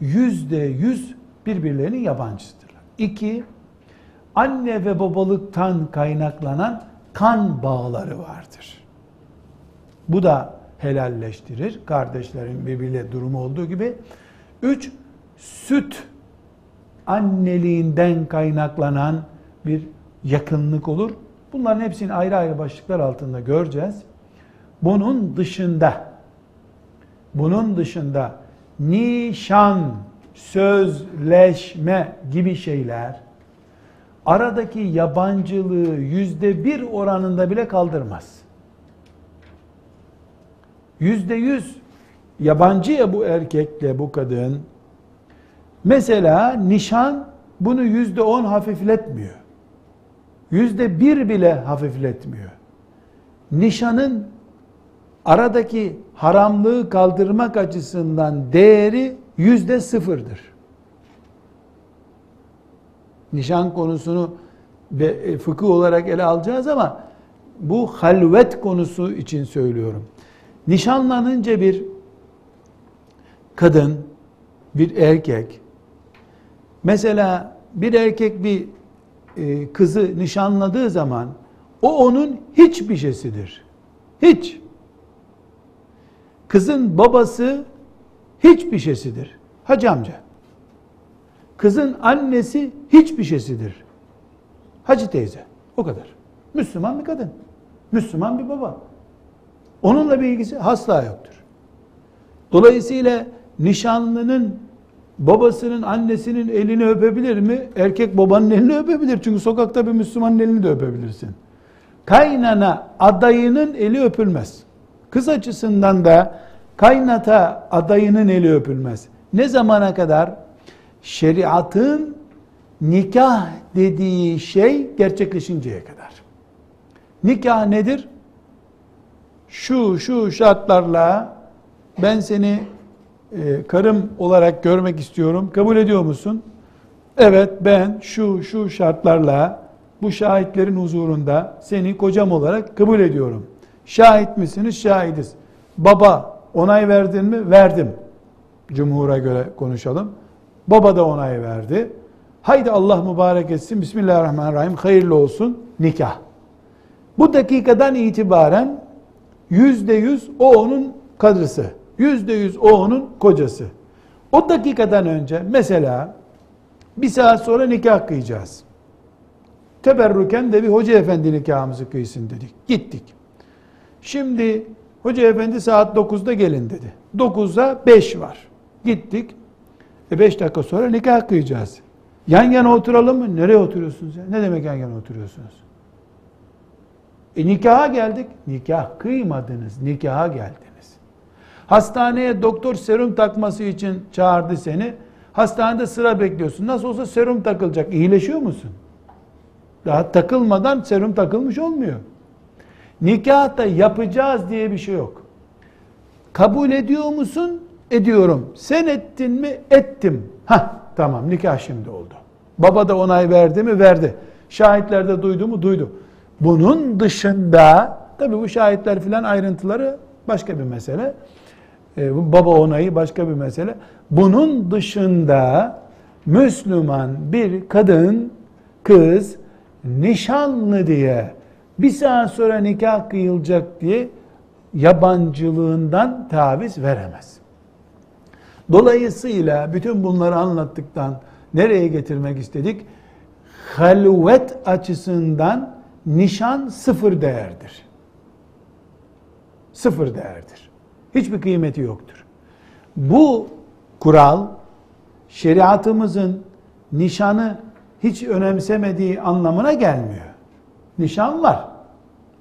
yüzde yüz birbirlerinin yabancısıdırlar. İki, anne ve babalıktan kaynaklanan kan bağları vardır. Bu da helalleştirir. Kardeşlerin birbiriyle durumu olduğu gibi. Üç, süt anneliğinden kaynaklanan bir yakınlık olur. Bunların hepsini ayrı ayrı başlıklar altında göreceğiz. Bunun dışında, bunun dışında nişan, sözleşme gibi şeyler aradaki yabancılığı yüzde bir oranında bile kaldırmaz. Yüzde yüz yabancı ya bu erkekle bu kadın. Mesela nişan bunu yüzde on hafifletmiyor. yüzde bir bile hafifletmiyor. Nişanın aradaki haramlığı kaldırmak açısından değeri yüzde sıfırdır. Nişan konusunu fıkıh olarak ele alacağız ama bu halvet konusu için söylüyorum. Nişanlanınca bir kadın, bir erkek, mesela bir erkek bir kızı nişanladığı zaman o onun hiçbir şeysidir. Hiç. Kızın babası hiçbir şeysidir. Hacı amca. Kızın annesi hiçbir şeysidir. Hacı teyze. O kadar. Müslüman bir kadın. Müslüman bir baba. Onunla bir ilgisi asla yoktur. Dolayısıyla nişanlının babasının, annesinin elini öpebilir mi? Erkek babanın elini öpebilir. Çünkü sokakta bir Müslümanın elini de öpebilirsin. Kaynana adayının eli öpülmez. Kız açısından da kaynata adayının eli öpülmez. Ne zamana kadar? Şeriatın nikah dediği şey gerçekleşinceye kadar. Nikah nedir? Şu şu şartlarla ben seni e, karım olarak görmek istiyorum. Kabul ediyor musun? Evet, ben şu şu şartlarla bu şahitlerin huzurunda seni kocam olarak kabul ediyorum. Şahit misiniz? Şahidiz. Baba, onay verdin mi? Verdim. Cumhura göre konuşalım. Baba da onay verdi. Haydi Allah mübarek etsin. Bismillahirrahmanirrahim. Hayırlı olsun. Nikah. Bu dakikadan itibaren yüzde yüz o onun karısı. Yüzde yüz o onun kocası. O dakikadan önce mesela bir saat sonra nikah kıyacağız. Teberrüken de bir hoca efendi nikahımızı kıysın dedik. Gittik. Şimdi hoca efendi saat dokuzda gelin dedi. dokuza beş var. Gittik. E beş dakika sonra nikah kıyacağız. Yan yana oturalım mı? Nereye oturuyorsunuz ya? Ne demek yan yana oturuyorsunuz? E nikaha geldik. Nikah kıymadınız. Nikaha geldiniz. Hastaneye doktor serum takması için çağırdı seni. Hastanede sıra bekliyorsun. Nasıl olsa serum takılacak. İyileşiyor musun? Daha takılmadan serum takılmış olmuyor. Nikahta yapacağız diye bir şey yok. Kabul ediyor musun? Ediyorum. Sen ettin mi? Ettim. Hah, tamam, nikah şimdi oldu. Baba da onay verdi mi? Verdi. Şahitler de duydu mu? Duydu. Bunun dışında, tabii bu şahitler filan ayrıntıları başka bir mesele. Ee, baba onayı başka bir mesele. Bunun dışında Müslüman bir kadın, kız, nişanlı diye bir saat sonra nikah kıyılacak diye yabancılığından taviz veremez. Dolayısıyla bütün bunları anlattıktan nereye getirmek istedik? Halvet açısından nişan sıfır değerdir. Sıfır değerdir. Hiçbir kıymeti yoktur. Bu kural şeriatımızın nişanı hiç önemsemediği anlamına gelmiyor. Nişan var.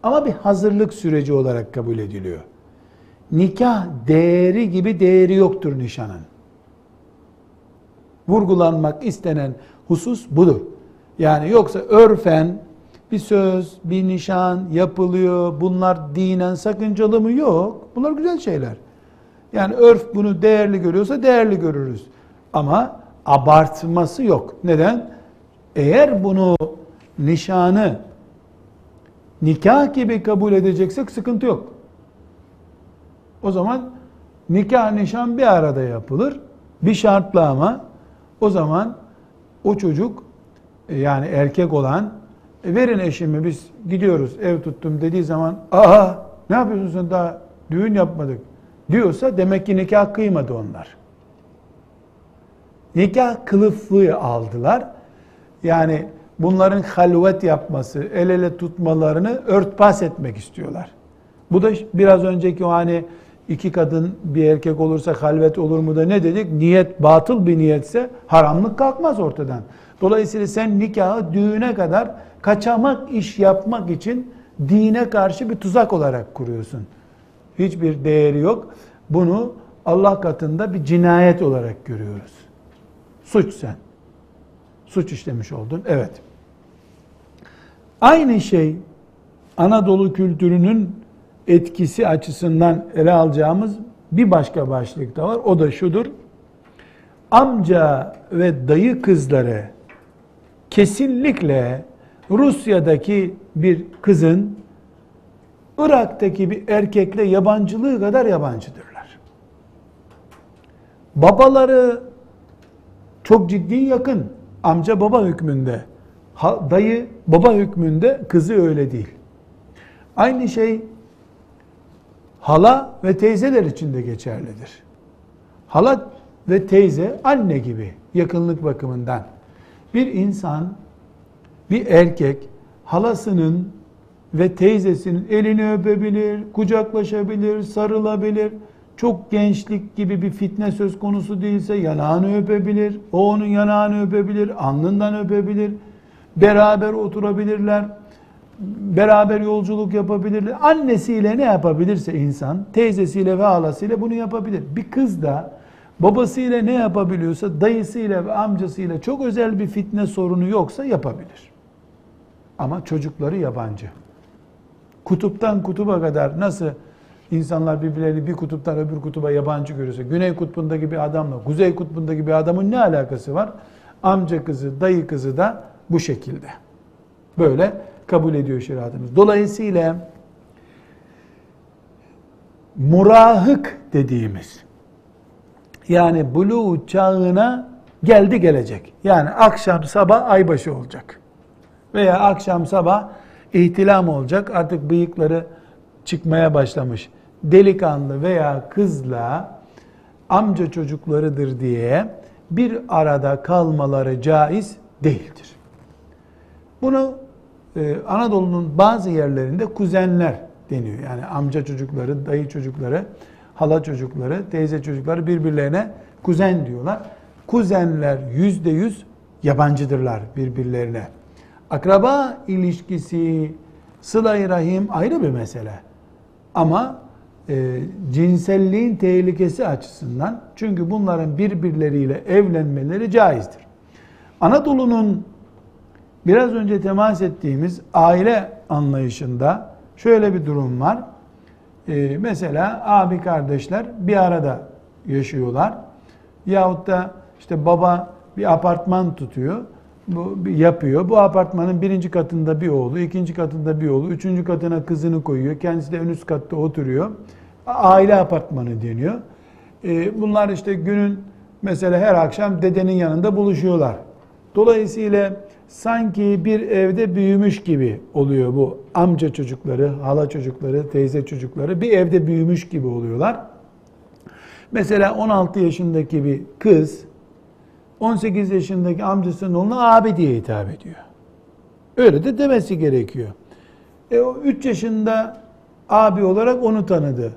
Ama bir hazırlık süreci olarak kabul ediliyor. Nikah değeri gibi değeri yoktur nişanın. Vurgulanmak istenen husus budur. Yani yoksa örfen bir söz, bir nişan yapılıyor, bunlar dinen sakıncalı mı? Yok. Bunlar güzel şeyler. Yani örf bunu değerli görüyorsa değerli görürüz. Ama abartması yok. Neden? Eğer bunu nişanı nikah gibi kabul edeceksek sıkıntı yok. O zaman nikah nişan bir arada yapılır. Bir şartla ama o zaman o çocuk, yani erkek olan, verin eşimi biz gidiyoruz ev tuttum dediği zaman, aa ne yapıyorsun sen, daha düğün yapmadık diyorsa demek ki nikah kıymadı onlar. Nikah kılıflığı aldılar. Yani bunların halvet yapması, el ele tutmalarını örtbas etmek istiyorlar. Bu da biraz önceki o hani iki kadın bir erkek olursa halvet olur mu da ne dedik? Niyet batıl bir niyetse haramlık kalkmaz ortadan. Dolayısıyla sen nikahı düğüne kadar kaçamak iş yapmak için dine karşı bir tuzak olarak kuruyorsun. Hiçbir değeri yok. Bunu Allah katında bir cinayet olarak görüyoruz. Suç sen. Suç işlemiş oldun. Evet. Aynı şey Anadolu kültürünün etkisi açısından ele alacağımız bir başka başlık da var. O da şudur. Amca ve dayı kızları kesinlikle Rusya'daki bir kızın Irak'taki bir erkekle yabancılığı kadar yabancıdırlar. Babaları çok ciddi yakın. Amca baba hükmünde, dayı baba hükmünde, kızı öyle değil. Aynı şey hala ve teyzeler için de geçerlidir. Hala ve teyze anne gibi yakınlık bakımından. Bir insan, bir erkek halasının ve teyzesinin elini öpebilir, kucaklaşabilir, sarılabilir. Çok gençlik gibi bir fitne söz konusu değilse yanağını öpebilir, o onun yanağını öpebilir, alnından öpebilir. Beraber oturabilirler, beraber yolculuk yapabilirler. Annesiyle ne yapabilirse insan, teyzesiyle ve halasıyla bunu yapabilir. Bir kız da babasıyla ne yapabiliyorsa, dayısıyla ve amcasıyla çok özel bir fitne sorunu yoksa yapabilir. Ama çocukları yabancı. Kutuptan kutuba kadar nasıl insanlar birbirlerini bir kutuptan öbür kutuba yabancı görürse, Güney Kutbu'ndaki bir adamla Kuzey Kutbu'ndaki bir adamın ne alakası var? Amca kızı, dayı kızı da bu şekilde. Böyle kabul ediyor şeriatımız. Dolayısıyla murahık dediğimiz, yani buluğ çağına geldi gelecek. Yani akşam sabah aybaşı olacak. Veya akşam sabah ihtilam olacak. Artık bıyıkları çıkmaya başlamış. Delikanlı veya kızla amca çocuklarıdır diye bir arada kalmaları caiz değildir. Bunu e, Anadolu'nun bazı yerlerinde kuzenler deniyor. Yani amca çocukları, dayı çocukları, hala çocukları, teyze çocukları birbirlerine kuzen diyorlar. Kuzenler yüzde yüz yabancıdırlar birbirlerine. Akraba ilişkisi, sıla-i rahim ayrı bir mesele. Ama e, cinselliğin tehlikesi açısından, çünkü bunların birbirleriyle evlenmeleri caizdir. Anadolu'nun biraz önce temas ettiğimiz aile anlayışında şöyle bir durum var. E, mesela abi kardeşler bir arada yaşıyorlar. Yahut da işte baba bir apartman tutuyor. Bu yapıyor. Bu apartmanın birinci katında bir oğlu, ikinci katında bir oğlu, üçüncü katına kızını koyuyor. Kendisi de en üst katta oturuyor. Aile apartmanı deniyor. Ee, bunlar işte günün mesela her akşam dedenin yanında buluşuyorlar. Dolayısıyla sanki bir evde büyümüş gibi oluyor bu amca çocukları, hala çocukları, teyze çocukları bir evde büyümüş gibi oluyorlar. Mesela on altı yaşındaki bir kız on sekiz yaşındaki amcasının oğluna abi diye hitap ediyor. Öyle de demesi gerekiyor. E, o üç yaşında abi olarak onu tanıdı.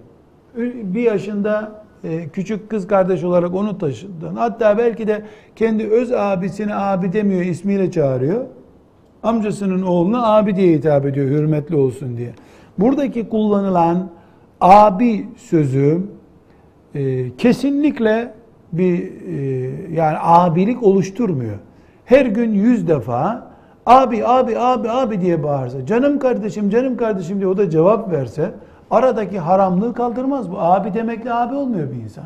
bir yaşında e, küçük kız kardeş olarak onu taşıdı. Hatta belki de kendi öz abisini abi demiyor, ismiyle çağırıyor. Amcasının oğluna abi diye hitap ediyor, hürmetli olsun diye. Buradaki kullanılan abi sözü e, kesinlikle bir e, yani abilik oluşturmuyor. Her gün yüz defa abi abi abi abi diye bağırsa, canım kardeşim canım kardeşim diye o da cevap verse, aradaki haramlığı kaldırmaz bu. Abi demekle abi olmuyor bir insan.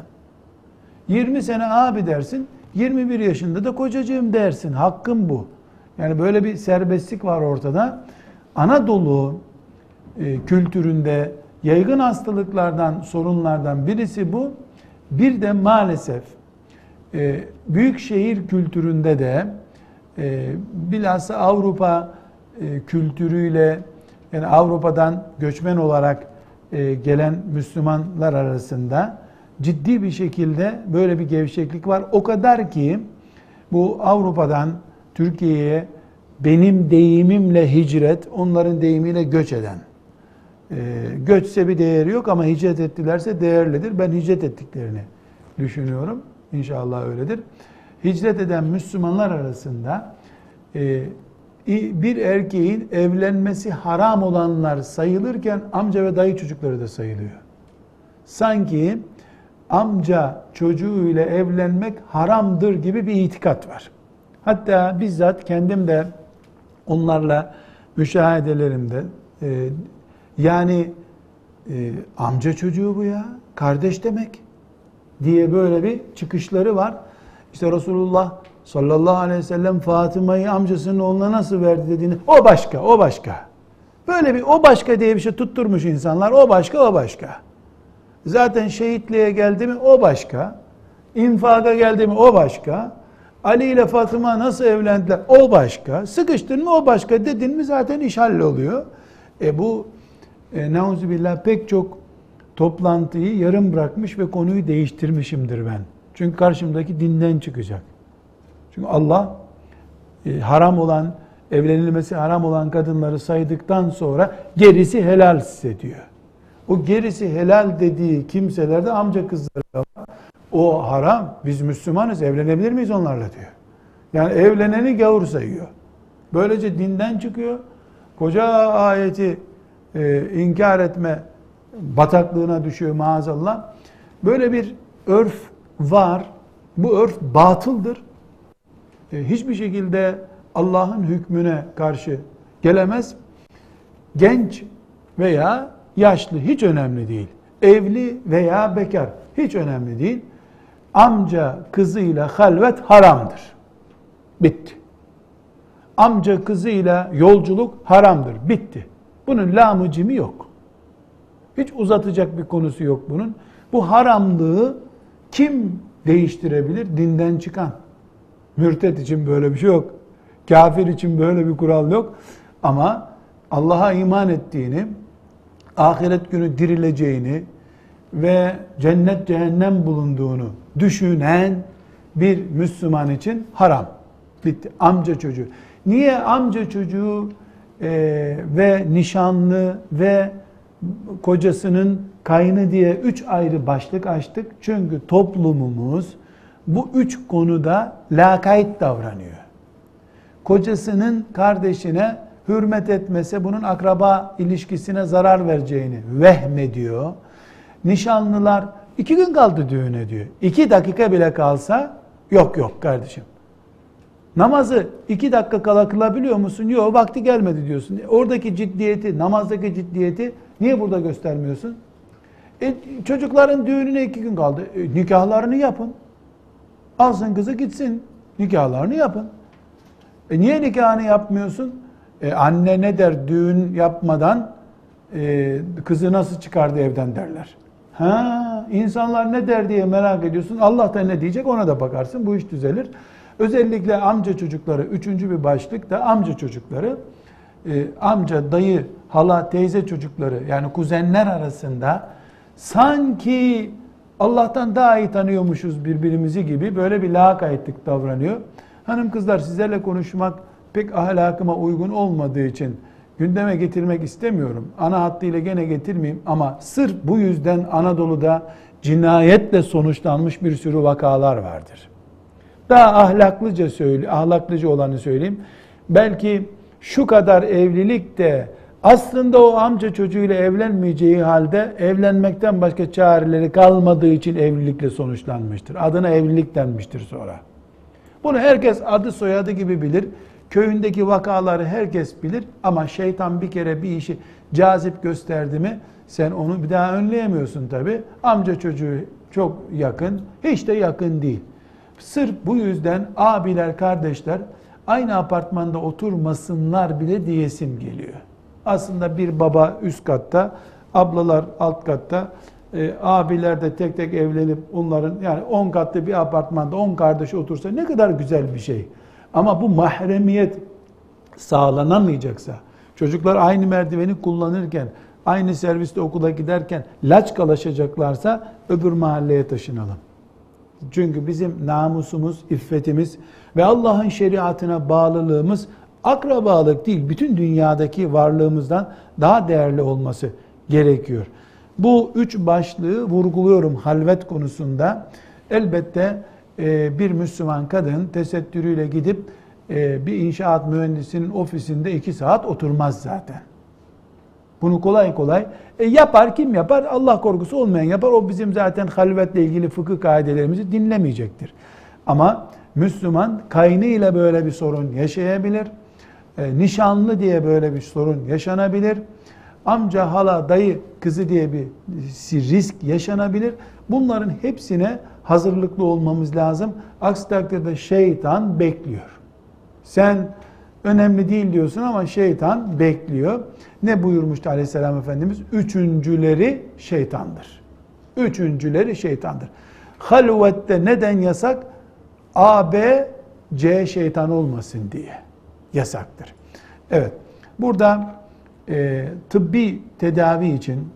yirmi sene abi dersin, yirmi bir yaşında da kocacığım dersin. Hakkım bu. Yani böyle bir serbestlik var ortada. Anadolu e, kültüründe yaygın hastalıklardan, sorunlardan birisi bu. Bir de maalesef e, büyük şehir kültüründe de e, bilhassa Avrupa e, kültürüyle, yani Avrupa'dan göçmen olarak e, gelen Müslümanlar arasında ciddi bir şekilde böyle bir gevşeklik var. O kadar ki bu Avrupa'dan Türkiye'ye benim deyimimle hicret, onların deyimiyle göç eden. Göçse bir değeri yok ama hicret ettilerse değerlidir. Ben hicret ettiklerini düşünüyorum. İnşallah öyledir. Hicret eden Müslümanlar arasında bir erkeğin evlenmesi haram olanlar sayılırken amca ve dayı çocukları da sayılıyor. Sanki amca çocuğuyla evlenmek haramdır gibi bir itikat var. Hatta bizzat kendim de onlarla müşahedelerimde. E, yani e, amca çocuğu bu ya, kardeş demek diye böyle bir çıkışları var. İşte Resulullah sallallahu aleyhi ve sellem Fatıma'yı amcasının oğluna nasıl verdi dediğini, o başka, o başka. Böyle bir o başka diye bir şey tutturmuş insanlar, o başka, o başka. Zaten şehitliğe geldi mi o başka, infaka geldi mi o başka, Ali ile Fatıma nasıl evlendiler o başka, sıkıştın mı o başka dedin mi zaten iş halloluyor. E bu e, neuzübillah pek çok toplantıyı yarım bırakmış ve konuyu değiştirmişimdir ben. Çünkü karşımdaki dinden çıkacak. Çünkü Allah e, haram olan, evlenilmesi haram olan kadınları saydıktan sonra gerisi helal size diyor. O gerisi helal dediği kimselerde amca kızları var. O haram, biz Müslümanız, evlenebilir miyiz onlarla diyor. Yani evleneni gavur sayıyor. Böylece dinden çıkıyor. Koca ayeti e, inkar etme bataklığına düşüyor maazallah. Böyle bir örf var. Bu örf batıldır. E, hiçbir şekilde Allah'ın hükmüne karşı gelemez. Genç veya yaşlı hiç önemli değil. Evli veya bekar hiç önemli değil. Amca kızıyla halvet haramdır. Bitti. Amca kızıyla yolculuk haramdır. Bitti. Bunun lamı cimi yok. Hiç uzatacak bir konusu yok bunun. Bu haramlığı kim değiştirebilir? Dinden çıkan. Mürtet için böyle bir şey yok. Kafir için böyle bir kural yok. Ama Allah'a iman ettiğini, ahiret günü dirileceğini ve cennet cehennem bulunduğunu düşünen bir Müslüman için haram. Bitti. Amca çocuğu. Niye amca çocuğu e, ve nişanlı ve kocasının kaynı diye üç ayrı başlık açtık? Çünkü toplumumuz bu üç konuda lakayt davranıyor. Kocasının kardeşine hürmet etmese bunun akraba ilişkisine zarar vereceğini vehmediyor. Nişanlılar iki gün kaldı düğüne diyor. İki dakika bile kalsa yok yok kardeşim. Namazı iki dakika kala kılabiliyor musun? Yok, vakti gelmedi diyorsun. Oradaki ciddiyeti, namazdaki ciddiyeti niye burada göstermiyorsun? E, çocukların düğününe iki gün kaldı. E, nikahlarını yapın. Alsın kızı gitsin. Nikahlarını yapın. E, niye nikahını yapmıyorsun? E, anne ne der düğün yapmadan? E, kızı nasıl çıkardı evden derler. Ha, insanlar ne der diye merak ediyorsun. Allah da ne diyecek ona da bakarsın. Bu iş düzelir. Özellikle amca çocukları, üçüncü bir başlık da amca çocukları. E, amca, dayı, hala, teyze çocukları yani kuzenler arasında sanki Allah'tan daha iyi tanıyormuşuz birbirimizi gibi böyle bir lakaytlık davranıyor. Hanım kızlar, sizlerle konuşmak pek ahlakıma uygun olmadığı için gündeme getirmek istemiyorum. Ana hattıyla gene getirmeyeyim ama sırf bu yüzden Anadolu'da cinayetle sonuçlanmış bir sürü vakalar vardır. Daha ahlaklıca söyle, ahlaklıca olanı söyleyeyim. Belki şu kadar evlilik de aslında o amca çocuğuyla evlenmeyeceği halde evlenmekten başka çareleri kalmadığı için evlilikle sonuçlanmıştır. Adına evlilik denmiştir sonra. Bunu herkes adı soyadı gibi bilir. Köyündeki vakaları herkes bilir ama şeytan bir kere bir işi cazip gösterdi mi sen onu bir daha önleyemiyorsun tabii. Amca çocuğu çok yakın, hiç de yakın değil. Sırf bu yüzden abiler, kardeşler aynı apartmanda oturmasınlar bile diyesim geliyor. Aslında bir baba üst katta, ablalar alt katta, e, abiler de tek tek evlenip onların yani on katlı bir apartmanda on kardeş otursa ne kadar güzel bir şey. Ama bu mahremiyet sağlanamayacaksa, çocuklar aynı merdiveni kullanırken, aynı serviste okula giderken laçkalaşacaklarsa öbür mahalleye taşınalım. Çünkü bizim namusumuz, iffetimiz ve Allah'ın şeriatına bağlılığımız akrabalık değil, bütün dünyadaki varlığımızdan daha değerli olması gerekiyor. Bu üç başlığı vurguluyorum halvet konusunda. Elbette bir Müslüman kadın tesettürüyle gidip bir inşaat mühendisinin ofisinde iki saat oturmaz zaten. Bunu kolay kolay e yapar, kim yapar? Allah korkusu olmayan yapar. O bizim zaten halvetle ilgili fıkıh kaidelerimizi dinlemeyecektir. Ama Müslüman kaynıyla böyle bir sorun yaşayabilir. e, nişanlı diye böyle bir sorun yaşanabilir. Amca, hala, dayı, kızı diye bir risk yaşanabilir. Bunların hepsine hazırlıklı olmamız lazım. Aksi takdirde şeytan bekliyor. Sen önemli değil diyorsun ama şeytan bekliyor. Ne buyurmuştu Aleyhisselam Efendimiz? Üçüncüleri şeytandır. Üçüncüleri şeytandır. Halvette neden yasak? A, B, C şeytan olmasın diye yasaktır. Evet, burada e, tıbbi tedavi için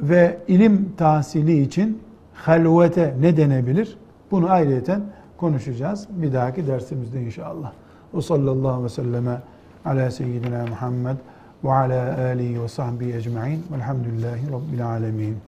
ve ilim tahsili için halvete ne denebilir? Bunu ayrıyeten konuşacağız bir dahaki dersimizde inşallah. O sallallahu aleyhi ve selleme ala seyyidina Muhammed ve ala alihi ve sahbihi ecmaîn. Velhamdülillahi rabbil âlemin.